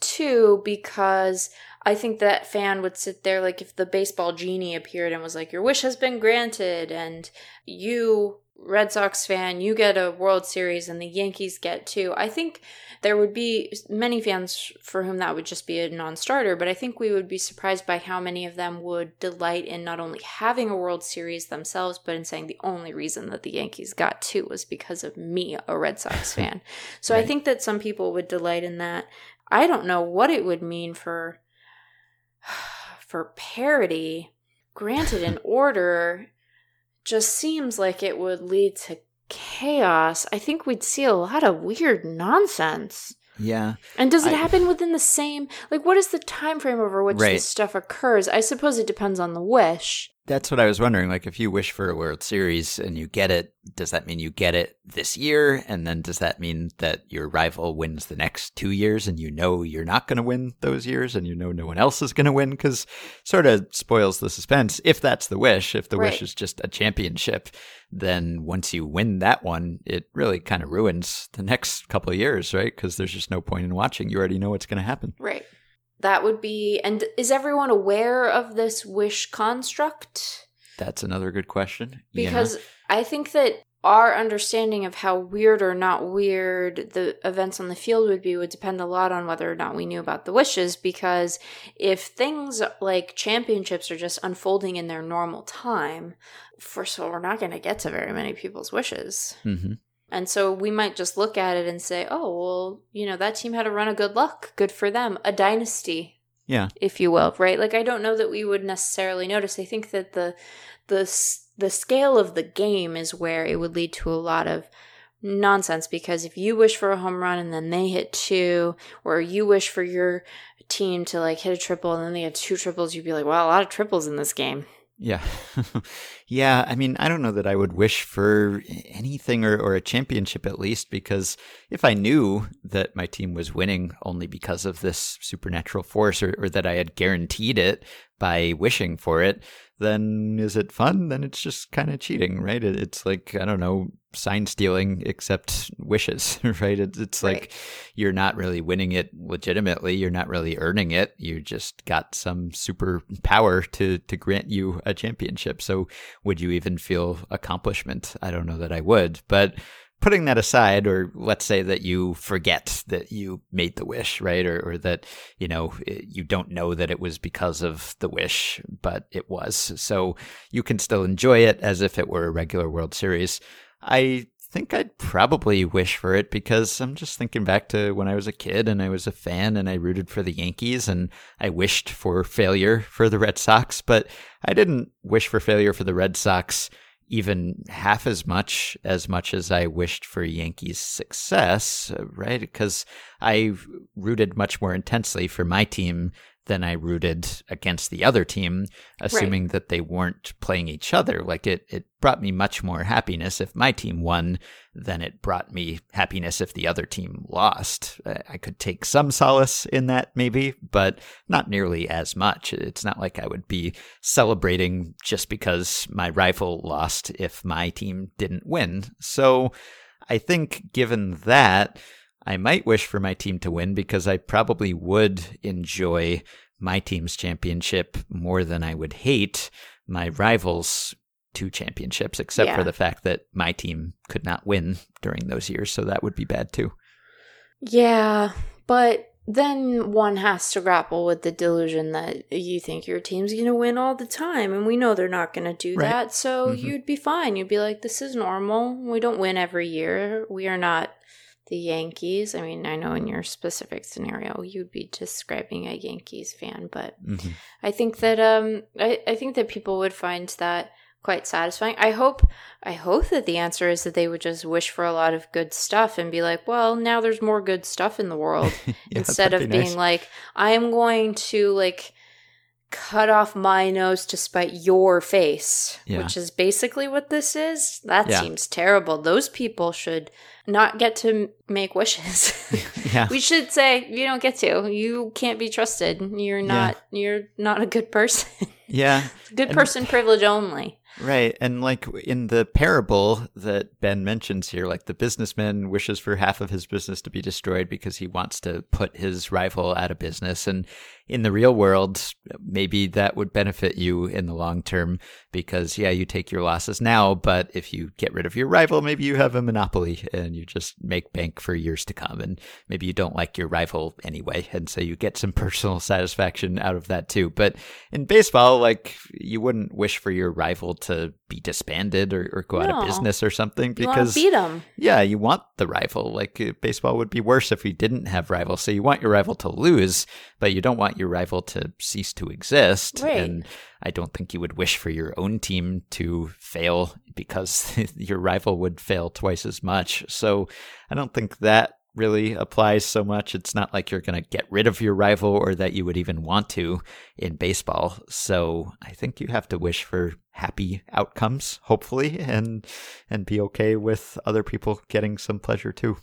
2, because I think that fan would sit there like if the baseball genie appeared and was like, your wish has been granted, and you... Red Sox fan, you get a World Series and the Yankees get 2. I think there would be many fans for whom that would just be a non-starter, but I think we would be surprised by how many of them would delight in not only having a World Series themselves, but in saying the only reason that the Yankees got 2 was because of me, a Red Sox fan. So right. I think that some people would delight in that. I don't know what it would mean for parity. Granted, in order... just seems like it would lead to chaos. I think we'd see a lot of weird nonsense. Yeah. And does it happen within the same... what is the time frame over which this stuff occurs? I suppose it depends on the wish. That's what I was wondering. If you wish for a World Series and you get it, does that mean you get it this year? And then does that mean that your rival wins the next 2 years and you know you're not going to win those years and you know no one else is going to win? Because sort of spoils the suspense. If that's the wish, if the wish is just a championship, then once you win that one, it really kind of ruins the next couple of years, right? Because there's just no point in watching. You already know what's going to happen. Right. That would be, and is everyone aware of this wish construct? That's another good question. Because I think that our understanding of how weird or not weird the events on the field would be would depend a lot on whether or not we knew about the wishes, because if things like championships are just unfolding in their normal time, first of all, we're not going to get to very many people's wishes. Mm-hmm. And so we might just look at it and say, oh, well, that team had a run of good luck. Good for them. A dynasty, if you will, right? I don't know that we would necessarily notice. I think that the scale of the game is where it would lead to a lot of nonsense, because if you wish for a home run and then they hit 2, or you wish for your team to hit a triple and then they had 2 triples, you'd be like, wow, a lot of triples in this game. Yeah. Yeah. I mean, I don't know that I would wish for anything or a championship at least, because if I knew that my team was winning only because of this supernatural force or that I had guaranteed it by wishing for it, then is it fun? Then it's just kind of cheating, right? It's I don't know, sign stealing except wishes, right? It's you're not really winning it legitimately. You're not really earning it. You just got some super power to grant you a championship. So would you even feel accomplishment? I don't know that I would, but... putting that aside, or let's say that you forget that you made the wish, right? Or that, you don't know that it was because of the wish, but it was. So you can still enjoy it as if it were a regular World Series. I think I'd probably wish for it, because I'm just thinking back to when I was a kid and I was a fan and I rooted for the Yankees and I wished for failure for the Red Sox, but I didn't wish for failure for the Red Sox even half as much as I wished for Yankees success, right? Because I rooted much more intensely for my team than I rooted against the other team, assuming that they weren't playing each other. It brought me much more happiness if my team won than it brought me happiness if the other team lost. I could take some solace in that maybe, but not nearly as much. It's not like I would be celebrating just because my rival lost if my team didn't win. So I think given that, I might wish for my team to win, because I probably would enjoy my team's championship more than I would hate my rivals two championships, except for the fact that my team could not win during those years. So that would be bad too. Yeah, but then one has to grapple with the delusion that you think your team's going to win all the time. And we know they're not going to do that. So you'd be fine. You'd be like, this is normal. We don't win every year. We are not the Yankees. I mean, I know in your specific scenario, you'd be describing a Yankees fan. But I think that I think that people would find that quite satisfying. I hope that the answer is that they would just wish for a lot of good stuff and be like, well, now there's more good stuff in the world. Instead of being like, I'm going to like cut off my nose to spite your face, which is basically what this is. That seems terrible. Those people should not get to make wishes. We should say, you don't get to. You can't be trusted. You're not a good person. Good person privilege only. Right. And like in the parable that Ben mentions here, like the businessman wishes for half of his business to be destroyed because he wants to put his rival out of business. And in the real world, maybe that would benefit you in the long term because, you take your losses now. But if you get rid of your rival, maybe you have a monopoly and you just make bank for years to come. And maybe you don't like your rival anyway. And so you get some personal satisfaction out of that too. But in baseball, like you wouldn't wish for your rival to be disbanded or go out of business or something, because you want to beat them. Yeah, you want the rival. Like baseball would be worse if we didn't have rivals. So you want your rival to lose, but you don't want your rival to cease to exist. Right. And I don't think you would wish for your own team to fail because your rival would fail twice as much. So I don't think that really applies so much. It's not like you're going to get rid of your rival or that you would even want to in baseball. So I think you have to wish for happy outcomes, hopefully, and be okay with other people getting some pleasure too.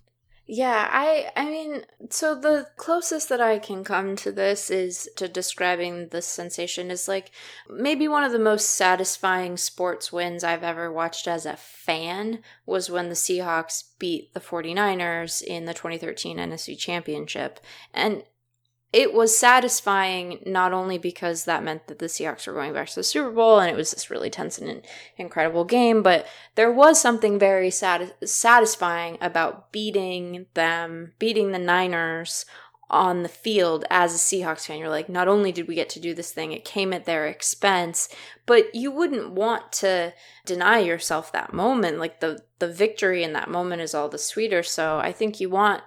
Yeah, I mean, so the closest that I can come to this is to describing this sensation is like maybe one of the most satisfying sports wins I've ever watched as a fan was when the Seahawks beat the 49ers in the 2013 NFC Championship. And it was satisfying not only because that meant that the Seahawks were going back to the Super Bowl and it was this really tense and incredible game, but there was something very satisfying about beating the Niners on the field as a Seahawks fan. You're like, not only did we get to do this thing, it came at their expense, but you wouldn't want to deny yourself that moment. Like the victory in that moment is all the sweeter. So I think you want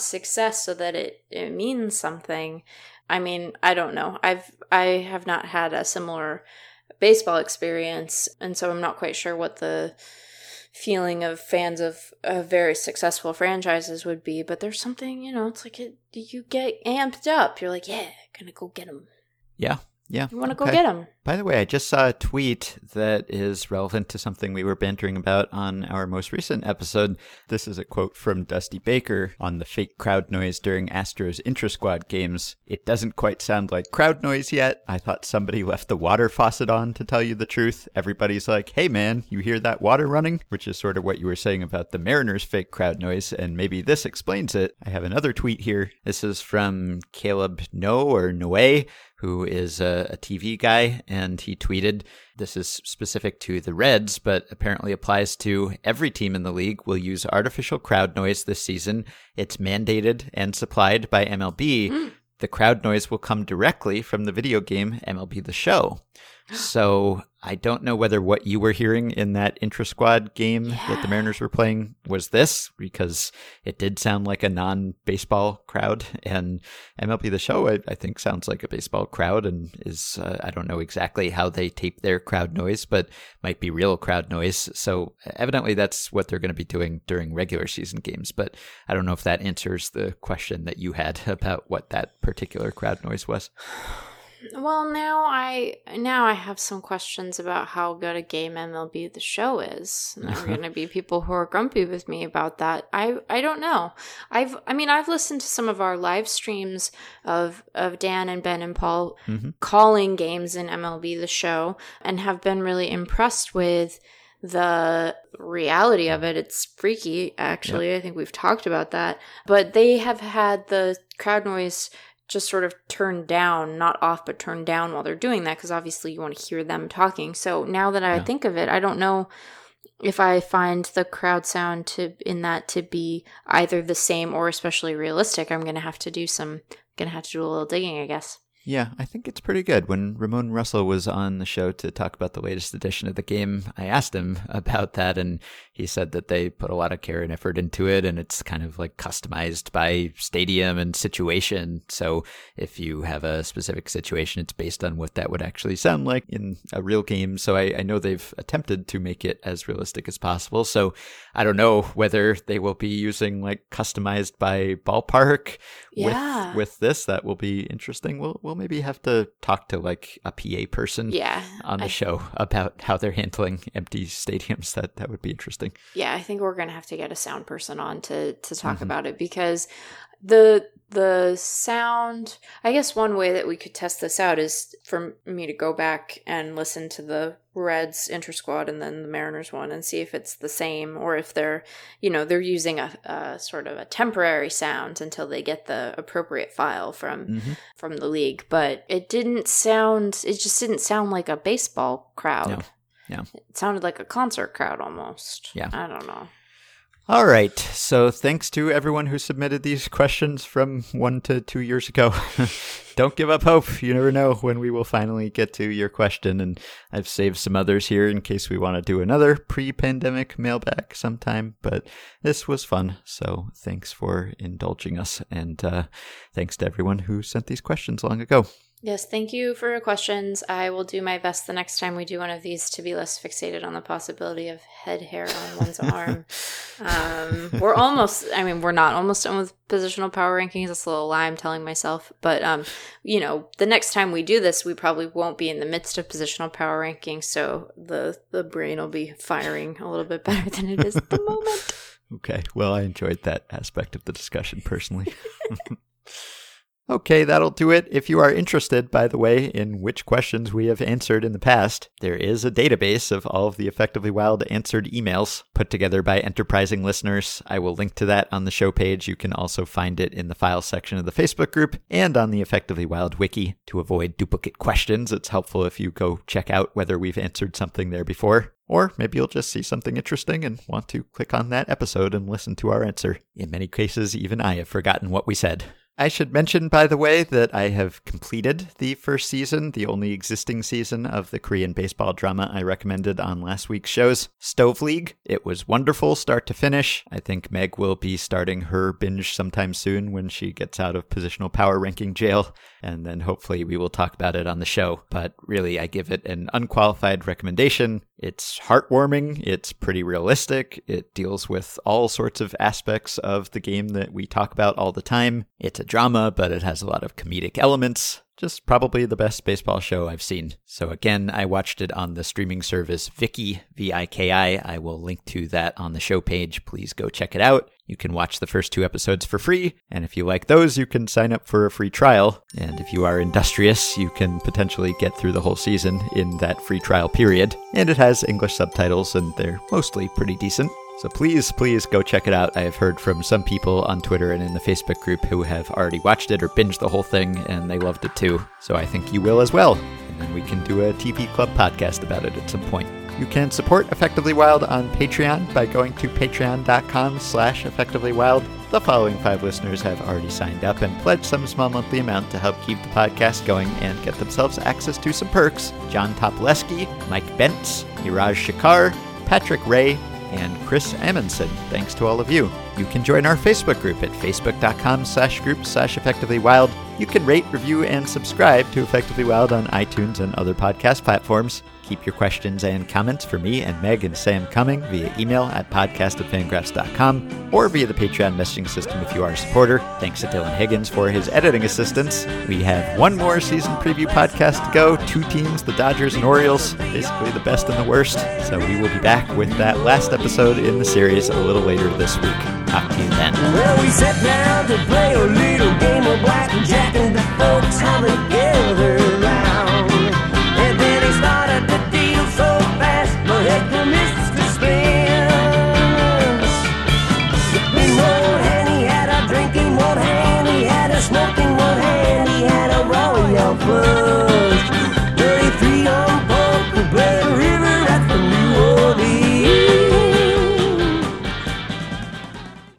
success so that it means something. I mean, I don't know. I have not had a similar baseball experience, and so I'm not quite sure what the feeling of fans of very successful franchises would be, but there's something, it's like you get amped up. You're like, gonna go get them. Yeah. You want to go get them. By the way, I just saw a tweet that is relevant to something we were bantering about on our most recent episode. This is a quote from Dusty Baker on the fake crowd noise during Astros intra-squad games. It doesn't quite sound like crowd noise yet. I thought somebody left the water faucet on, to tell you the truth. Everybody's like, hey man, you hear that water running? Which is sort of what you were saying about the Mariners fake crowd noise, and maybe this explains it. I have another tweet here. This is from Caleb Noe, who is a TV guy, and he tweeted, this is specific to the Reds, but apparently applies to every team in the league, will use artificial crowd noise this season. It's mandated and supplied by MLB. The crowd noise will come directly from the video game MLB The Show. So I don't know whether what you were hearing in that intra-squad game that the Mariners were playing was this, because it did sound like a non-baseball crowd, and MLB The Show, I think, sounds like a baseball crowd and is, I don't know exactly how they tape their crowd noise, but might be real crowd noise. So evidently that's what they're going to be doing during regular season games, but I don't know if that answers the question that you had about what that particular crowd noise was. Well, now I have some questions about how good a game MLB The Show is. There are going to be people who are grumpy with me about that. I don't know. I've listened to some of our live streams of Dan and Ben and Paul calling games in MLB The Show and have been really impressed with the reality of it. It's freaky, actually. I think we've talked about that. But they have had the crowd noise just sort of turned down, not off, but turned down while they're doing that, because obviously you want to hear them talking. So now that I think of it, I don't know if I find the crowd sound in that to be either the same or especially realistic. I'm gonna have to do a little digging, I guess. Yeah, I think it's pretty good. When Ramon Russell was on the show to talk about the latest edition of the game, I asked him about that, and he said that they put a lot of care and effort into it, and it's kind of like customized by stadium and situation. So if you have a specific situation, it's based on what that would actually sound like in a real game. So I know they've attempted to make it as realistic as possible. So I don't know whether they will be using like customized by ballpark with this. That will be interesting. We'll maybe have to talk to like a PA person on the show about how they're handling empty stadiums. That would be interesting. Yeah, I think we're going to have to get a sound person on to talk about it, because the sound, I guess one way that we could test this out is for me to go back and listen to the Reds inter-squad and then the Mariners one and see if it's the same, or if they're using a sort of a temporary sound until they get the appropriate file from the league. But it just didn't sound like a baseball crowd. No. It sounded like a concert crowd almost. Yeah. I don't know. All right. So thanks to everyone who submitted these questions from 1 to 2 years ago. Don't give up hope. You never know when we will finally get to your question. And I've saved some others here in case we want to do another pre-pandemic mailbag sometime. But this was fun. So thanks for indulging us. And thanks to everyone who sent these questions long ago. Yes, thank you for your questions. I will do my best the next time we do one of these to be less fixated on the possibility of head hair on one's arm. We're not almost done with positional power rankings. That's a little lie I'm telling myself. But, the next time we do this, we probably won't be in the midst of positional power rankings. So the brain will be firing a little bit better than it is at the moment. Okay. Well, I enjoyed that aspect of the discussion personally. Okay, that'll do it. If you are interested, by the way, in which questions we have answered in the past, there is a database of all of the Effectively Wild answered emails put together by enterprising listeners. I will link to that on the show page. You can also find it in the file section of the Facebook group and on the Effectively Wild wiki. To avoid duplicate questions, it's helpful if you go check out whether we've answered something there before. Or maybe you'll just see something interesting and want to click on that episode and listen to our answer. In many cases, even I have forgotten what we said. I should mention, by the way, that I have completed the first season, the only existing season of the Korean baseball drama I recommended on last week's shows, Stove League. It was wonderful start to finish. I think Meg will be starting her binge sometime soon when she gets out of positional power ranking jail, and then hopefully we will talk about it on the show. But really, I give it an unqualified recommendation. It's heartwarming. It's pretty realistic. It deals with all sorts of aspects of the game that we talk about all the time. It's a drama, but it has a lot of comedic elements. Just probably the best baseball show I've seen. So again, I watched it on the streaming service Viki, V-I-K-I. I will link to that on the show page. Please go check it out. You can watch the first 2 episodes for free, and if you like those, you can sign up for a free trial. And if you are industrious, you can potentially get through the whole season in that free trial period. And it has English subtitles, and they're mostly pretty decent. So please, please go check it out. I have heard from some people on Twitter and in the Facebook group who have already watched it or binged the whole thing, and they loved it too. So I think you will as well. And then we can do a TV Club podcast about it at some point. You can support Effectively Wild on Patreon by going to patreon.com/EffectivelyWild. The following 5 listeners have already signed up and pledged some small monthly amount to help keep the podcast going and get themselves access to some perks. John Toplesky, Mike Bentz, Niraj Shakar, Patrick Ray, and Chris Amundsen. Thanks to all of you. You can join our Facebook group at facebook.com/group/EffectivelyWild. You can rate, review, and subscribe to Effectively Wild on iTunes and other podcast platforms. Keep your questions and comments for me and Meg and Sam coming via email at podcast@fangraphs.com or via the Patreon messaging system if you are a supporter. Thanks to Dylan Higgins for his editing assistance. We have 1 more season preview podcast to go. 2 teams, the Dodgers and Orioles, basically the best and the worst. So we will be back with that last episode in the series a little later this week. Talk to you then. Well, we sit down to play a little game of blackjack, and the folks have a game.